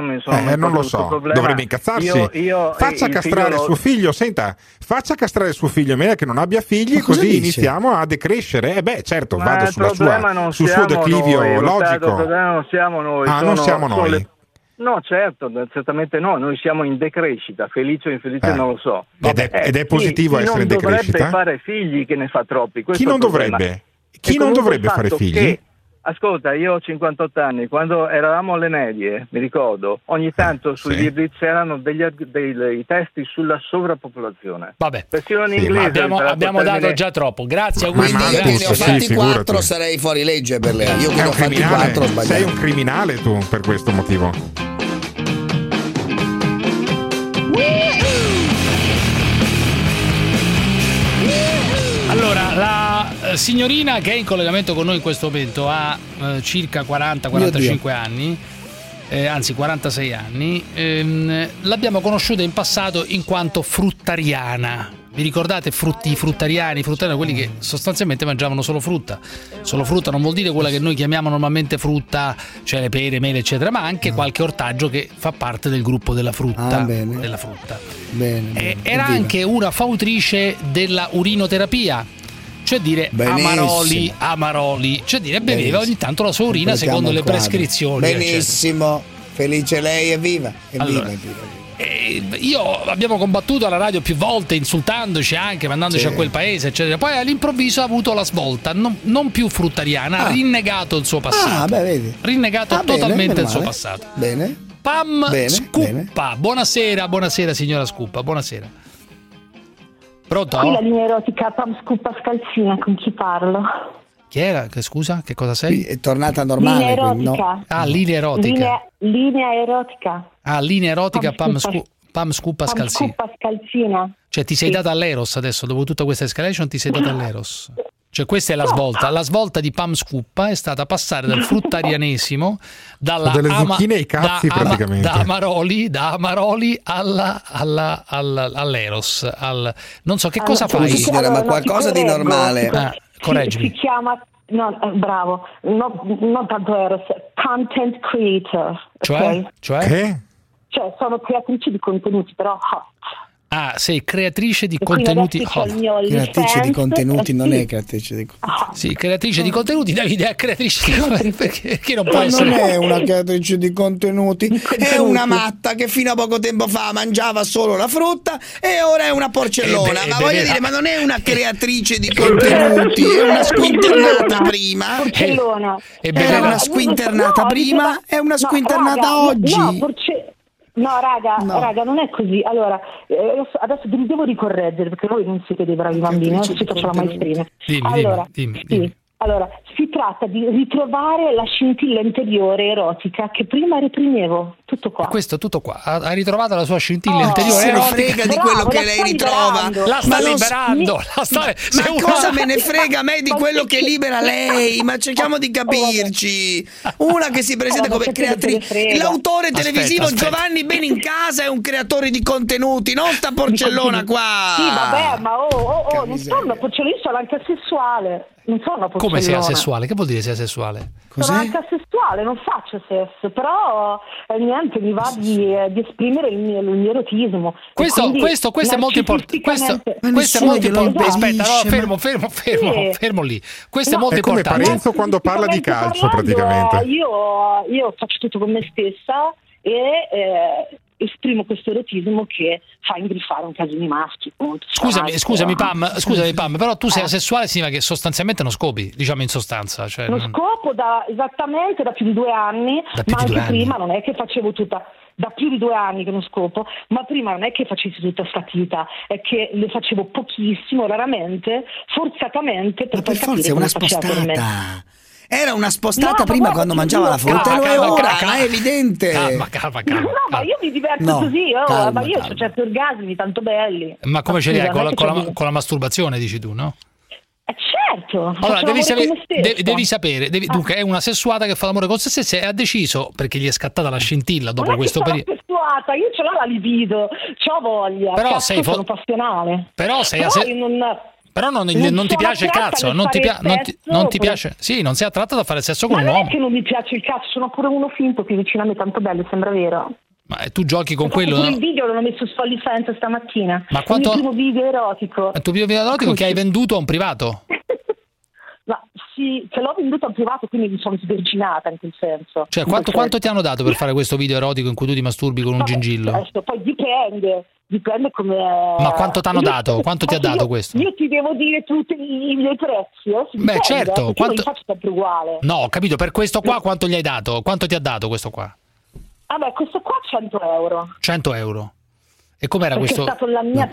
mi sono mai non lo so, problema. Dovrebbe incazzarsi. Faccia castrare suo figlio, senta, faccia castrare suo figlio, meglio che non abbia figli, così iniziamo a decrescere. Certo, ma vado sul suo declivio logico. Il problema non siamo noi. Non siamo noi. No, certo, certamente no, noi siamo in decrescita, felice o infelice non lo so. Ed è positivo essere in decrescita? Chi non dovrebbe fare figli che ne fa troppi? Chi non dovrebbe? Chi non dovrebbe fare figli? Ascolta, io ho 58 anni, quando eravamo alle medie, mi ricordo, ogni tanto sui libri c'erano dei testi sulla sovrappopolazione. Vabbè, persino in inglese. Abbiamo dato già troppo, grazie Augusto. Io 24 sarei fuori legge per lei. Io credo 24 sbagliato. Sei un criminale tu per questo motivo. Allora, la signorina che è in collegamento con noi in questo momento ha circa 40-45 anni, anzi 46 anni, l'abbiamo conosciuta in passato in quanto fruttariana. Vi ricordate i fruttariani? Quelli che sostanzialmente mangiavano solo frutta. Solo frutta non vuol dire quella che noi chiamiamo normalmente frutta, cioè le pere, mele, eccetera, ma anche qualche ortaggio che fa parte del gruppo della frutta. Bene. Della frutta. Bene. Era anche una fautrice della urinoterapia, cioè dire benissimo. Amaroli, cioè dire beveva benissimo. Ogni tanto la sua urina secondo le prescrizioni. Benissimo, eccetera. Felice lei, evviva. Allora, evviva. Abbiamo combattuto alla radio più volte insultandoci anche, mandandoci a quel paese, eccetera. Poi all'improvviso ha avuto la svolta, non più fruttariana, ha rinnegato il suo passato. Vedi. Rinnegato totalmente il suo passato. Bene. Pam Scuppa. Buonasera signora Scuppa, buonasera. Pronto? Qui la linea erotica Pam Scuppa Scalcina, con chi parlo? Chi era? Scusa, che cosa sei? È tornata normale. Linea erotica. No. Ah, linea erotica. Linea erotica. Ah, linea erotica Pam Scuppa Scalcina. Cioè ti sei data all'Eros adesso, dopo tutta questa escalation ti sei data all'Eros. Cioè questa è la svolta. La svolta di Pam Scuppa è stata passare dal fruttarianesimo, da Amaroli all'Eros. Non so che cosa fai. Signora, ma qualcosa di normale. Correggimi. Si chiama... No, bravo. Non tanto Eros, content creator. Cioè? Che? Cioè sono creatrice di contenuti però hot. Ah, sei creatrice di contenuti hot. Creatrice di contenuti non è creatrice di contenuti. Sì, creatrice di contenuti, Davide è creatrice di contenuti perché non può essere. Non è una creatrice di contenuti, è una matta che fino a poco tempo fa mangiava solo la frutta e ora è una porcellona. Ma voglio dire, ma non è una creatrice di contenuti, è una squinternata prima. Porcellona. Era una squinternata prima, è una squinternata oggi. No, raga, non è così. Allora, adesso vi devo ricorreggere perché voi non siete dei bravi bambini, non ci faccio la maestrina. Dimmi. Allora, si tratta di ritrovare la scintilla interiore erotica che prima reprimevo. tutto qua. Questo tutto qua. Ha ritrovato la sua scintilla interiore. Se ne frega di quello che lei ritrova. La sta liberando. Ma cosa me ne frega a me di quello che libera lei? Ma cerchiamo di capirci. Una che si presenta come creatrice. L'autore televisivo Giovanni Benincasa è un creatore di contenuti, non sta porcellona qua. Sì, vabbè, ma non sono una porcellona, sono anche asessuale. Non sono porcellona. Come sei asessuale? Che vuol dire sei asessuale? Cos'è? Sono anche asessuale, non faccio sesso, però niente, mi va di esprimere il mio erotismo. Questo è molto importante. Questo è molto importante. Aspetta, no, fermo lì. Questo è molto importante. Come Parenzo quando parla di calcio, praticamente. Io faccio tutto con me stessa e esprimo questo erotismo che fa ingrifare un casino di maschi. Scusami Pam, però tu sei asessuale, significa che sostanzialmente non scopi, diciamo in sostanza. Cioè, non scopo da più di 2 anni, ma anche prima non è che facevo tutta... Da più di 2 anni che non scopo, ma prima non è che facessi tutta sta attività, è che le facevo pochissimo, raramente, forzatamente, per capire come faceva per me. Era una spostata prima quando mangiava la frutta, lo è ora, è evidente. Calma. Ma io mi diverto così, ma io ho certi orgasmi tanto belli. Ma come ce li hai con la masturbazione, dici tu, no? Certo. Allora devi sapere, dunque è una sessuata che fa l'amore con se stessa e ha deciso, perché gli è scattata la scintilla dopo questo periodo. Io ce l'ho la libido, c'ho voglia. Però sei passionale. Però non ti piace il cazzo, non ti piace. Sì, non sei attratta da fare sesso con un uomo. Ma non è che non mi piace il cazzo, sono pure uno finto qui vicino a me, tanto bello, sembra vero. Ma tu giochi con quello? Il video l'ho messo su OnlyFans stamattina. Ma quanto? Il mio primo video erotico. Il tuo primo video erotico che hai venduto a un privato? Ma sì, ce l'ho venduto a un privato, quindi mi sono sverginata in quel senso. Cioè, quanto ti hanno dato per fare questo video erotico in cui tu ti masturbi con un gingillo? Questo poi dipende come. Ma quanto ti hanno dato? Quanto ti ha dato questo? Io ti devo dire tutti i miei prezzi. Beh, certo. Quanto? Faccio sempre uguale. No, ho capito. Per questo qua, quanto gli hai dato? Quanto ti ha dato questo qua? Vabbè, questo qua 100 euro. E com'era questo? È stato il mio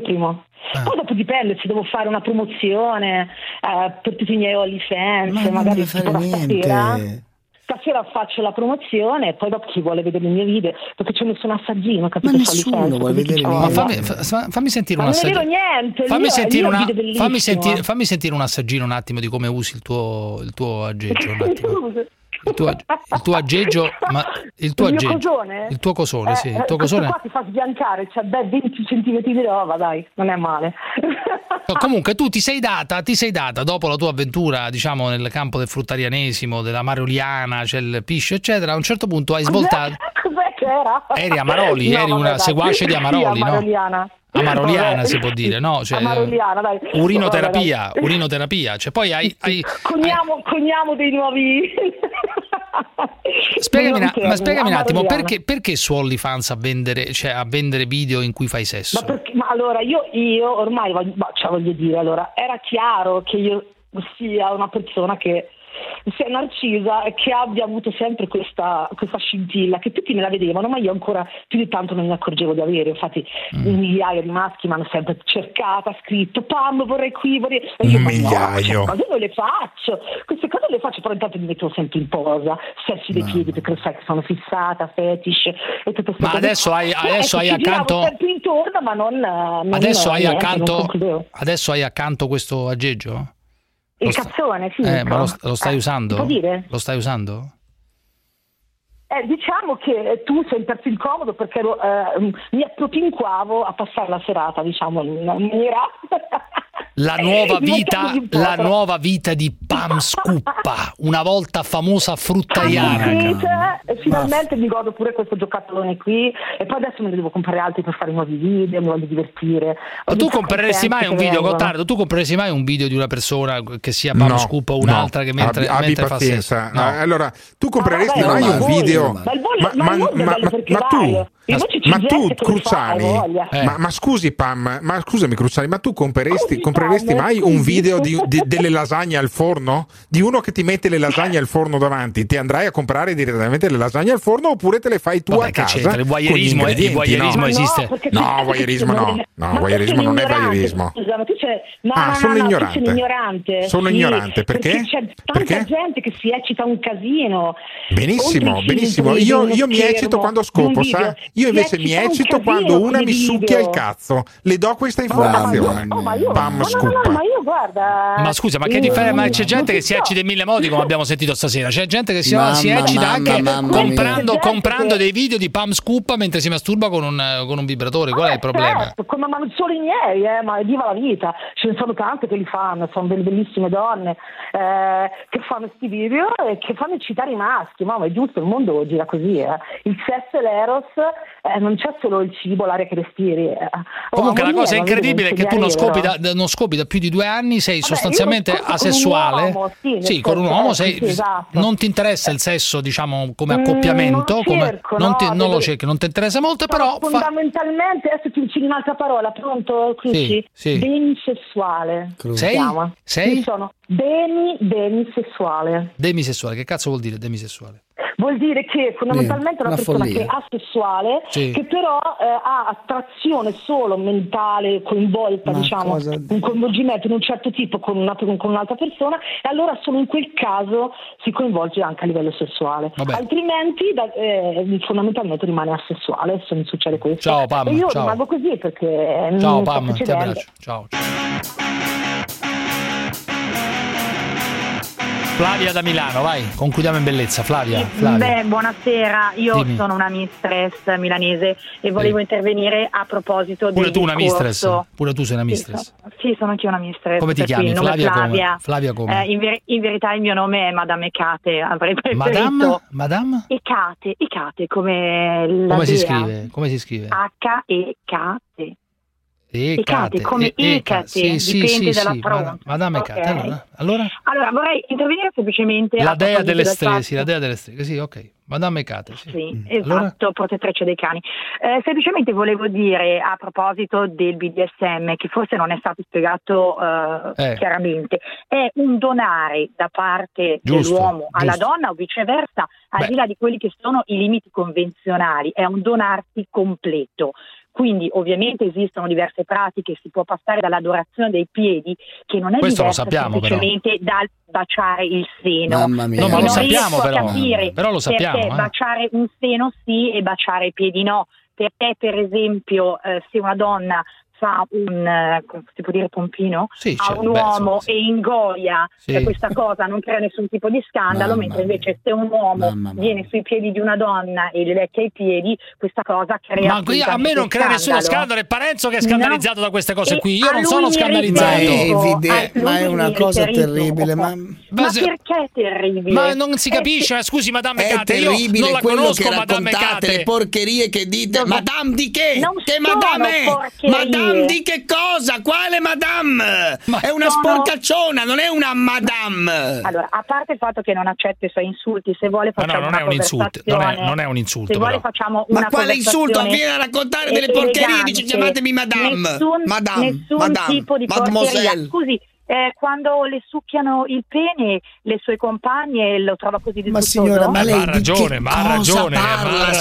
primo. Poi dopo dipende se devo fare una promozione per tutti i miei OnlyFans, magari stasera faccio la promozione e poi dopo chi vuole vedere i miei video, perché ci ho messo un assaggino, capito? Ma nessuno vuole vedere i miei video. Fammi sentire un assaggino. Non è vero niente. Fammi sentire un assaggino un attimo di come usi il tuo aggeggio un attimo. Il tuo cosone, sì. Il tuo cosone qua ti fa sbiancare, cioè 20 centimetri di roba, dai, non è male. Comunque tu ti sei data dopo la tua avventura, diciamo, nel campo del fruttarianesimo, della maroliana, cioè il piscio, eccetera. A un certo punto hai svoltato. Cos'è che era? Eri Amaroli, una seguace di Amaroli, no? Amaroliana si può dire, no? Cioè, dai. Urinoterapia. Cioè, poi cogniamo dei nuovi. Spiegami un attimo perché su OnlyFans a vendere video in cui fai sesso? Io ormai voglio dire, era chiaro che io sia una persona che sia narcisa e che abbia avuto sempre questa scintilla che tutti me la vedevano, ma io ancora più di tanto non mi accorgevo di avere. Infatti un migliaio di maschi mi hanno sempre cercata, scritto Pam vorrei e io, un migliaio cose non le faccio, queste cose le faccio, però intanto mi mettevo sempre in posa, sessi dei piedi, perché lo sai che sono fissata, fetish e tutto. Ma adesso hai accanto sempre intorno, ma non adesso hai niente, accanto questo aggeggio? Il cazzone, sì. Ma lo stai usando? Può dire? Lo stai usando? Diciamo che tu sei in perfil comodo, perché mi appropinquavo a passare la serata, diciamo, in maniera... La nuova vita di Pam Scuppa, una volta famosa fruttaiana. E finalmente mi godo pure questo giocattolone qui, e poi adesso me ne devo comprare altri per fare nuovi video, mi voglio divertire. Ma tu compreresti mai un video, Gottardo? Tu compreresti mai un video di una persona che sia Pam Scuppa o un'altra che mentre fa sesso? No. Allora, tu compreresti mai un video? Ma tu... Ma tu, Cruciani, ma scusi Pam, ma scusami Cruciani, ma tu compreresti mai un video delle lasagne al forno? Di uno che ti mette le lasagne al forno davanti, ti andrai a comprare direttamente le lasagne al forno oppure te le fai tu? Vabbè, a casa? C'entra? Il voyeurismo, no, esiste? No, voyeurismo no. No, voyeurismo non è voyeurismo. Sono ignorante. Sono ignorante perché? C'è tanta gente che si eccita un casino. Benissimo, benissimo. Io mi eccito quando scopro, sai? Io invece mi eccito quando una mi succhia il cazzo. Le do questa informazione. Pam Scuppa. Ma io guarda. Ma scusa, ma che differenza? Ma c'è gente che si eccita in mille modi, come abbiamo sentito stasera. C'è gente che si eccita anche comprando dei video di Pam Scuppa mentre si masturba con un vibratore. Qual è il problema? Come solo i miei, ma è viva la vita. Ce ne sono tante che li fanno, sono delle bellissime donne che fanno questi video e che fanno eccitare i maschi. Ma è giusto, il mondo gira così. Il sesso e l'eros. Non c'è solo il cibo, l'aria che respiri. Comunque la cosa incredibile è che tu non scopi da più di 2 anni, sei sostanzialmente asessuale. Con un uomo, esatto. Non ti interessa il sesso, diciamo, come accoppiamento, non ti interessa molto, però fondamentalmente adesso ti uccidi un'altra parola, pronto? Sì. Demisessuale. Sei? Sono demisessuale. Demisessuale, che cazzo vuol dire demisessuale? Vuol dire che fondamentalmente è una persona follia, che è asessuale, che però ha attrazione solo mentale, coinvolta, un coinvolgimento in un certo tipo con un'altra persona, e allora solo in quel caso si coinvolge anche a livello sessuale. Vabbè. Altrimenti fondamentalmente rimane asessuale, se non succede questo. Ciao Pam, e io rimango così perché ciao Pam, ti abbraccio. Ciao. Flavia da Milano, vai, concludiamo in bellezza. Flavia. Beh, buonasera, io sono una mistress milanese e volevo intervenire a proposito del discorso. Pure tu sei una mistress? Sì, sono anch'io una mistress. Come ti chiami? Flavia come? In verità il mio nome è Madame Ecate, avrei preferito. Madame? Ecate, come la dea. Come si scrive? H-E-K-T. Ecate, come Ecate, dipende dalla pronta. Madame Ecate, allora vorrei intervenire semplicemente la dea delle streghe, sì, ok. Madame Ecate, esatto, allora? Protettrice dei cani. Semplicemente volevo dire a proposito del BDSM, che forse non è stato spiegato chiaramente, è un donare da parte dell'uomo alla donna o viceversa, al di là di quelli che sono i limiti convenzionali, è un donarsi completo. Quindi ovviamente esistono diverse pratiche, si può passare dall'adorazione dei piedi, che non è diverso semplicemente dal baciare il seno. Mamma mia. No, ma lo sappiamo però lo sappiamo. Perché baciare un seno sì e baciare i piedi no. Perché per esempio se una donna fa si può dire pompino un uomo e ingoia questa cosa non crea nessun tipo di scandalo, mentre invece se un uomo viene sui piedi di una donna e le lecca i piedi, questa cosa crea a me non crea nessuno scandalo, è Parenzo che è scandalizzato da queste cose qui, io non sono scandalizzato. Ma è una cosa terribile, ma perché è terribile? Ma non si capisce, scusi Madame Ecate, io non la conosco Madame Ecate, le porcherie che dite. Madame di che? Che Madame di che cosa? Quale madame? È una sporcacciona, non è una madame. Allora, a parte il fatto che non accetto i suoi insulti, se vuole facciamo non è un insulto. Se vuole facciamo una quale insulto? Viene a raccontare delle porcherie, dice chiamatemi madame. Nessun tipo di porcheria. Scusi, quando le succhiano il pene le sue compagne lo trova così disgustoso? Ma signora, ma lei ha ragione.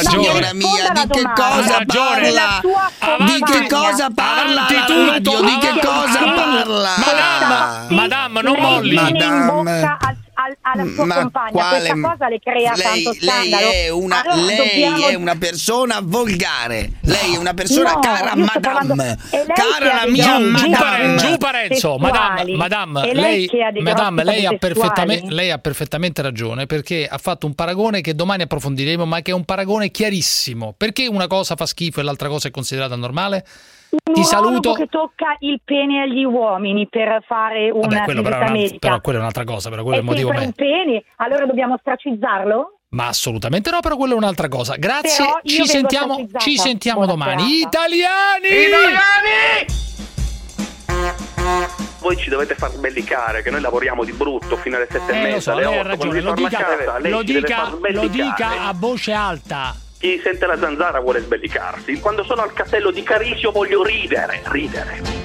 Signora mia, di che cosa parla? Di che cosa parla? Di che cosa parla? Madame, non molli. Alla sua compagna, questa cosa le crea tanto scandalo. Lei è una persona volgare, lei è una persona cara madame, cara la mia madame. Giù Parenzo, madame, lei ha perfettamente ragione, perché ha fatto un paragone che domani approfondiremo, ma che è un paragone chiarissimo. Perché una cosa fa schifo e l'altra cosa è considerata normale? Ti saluto che tocca il pene agli uomini per fare una visita medica. Però quello è un'altra cosa, però quello è il motivo. Un pene, allora dobbiamo ostracizzarlo? Ma assolutamente no, però quello è un'altra cosa. Grazie, ci sentiamo domani. Italiani! Voi ci dovete far bellicare, che noi lavoriamo di brutto fino alle 7:30, alle 8. Lo dica a voce alta. Chi sente la zanzara vuole sbellicarsi. Quando sono al castello di Carisio voglio ridere.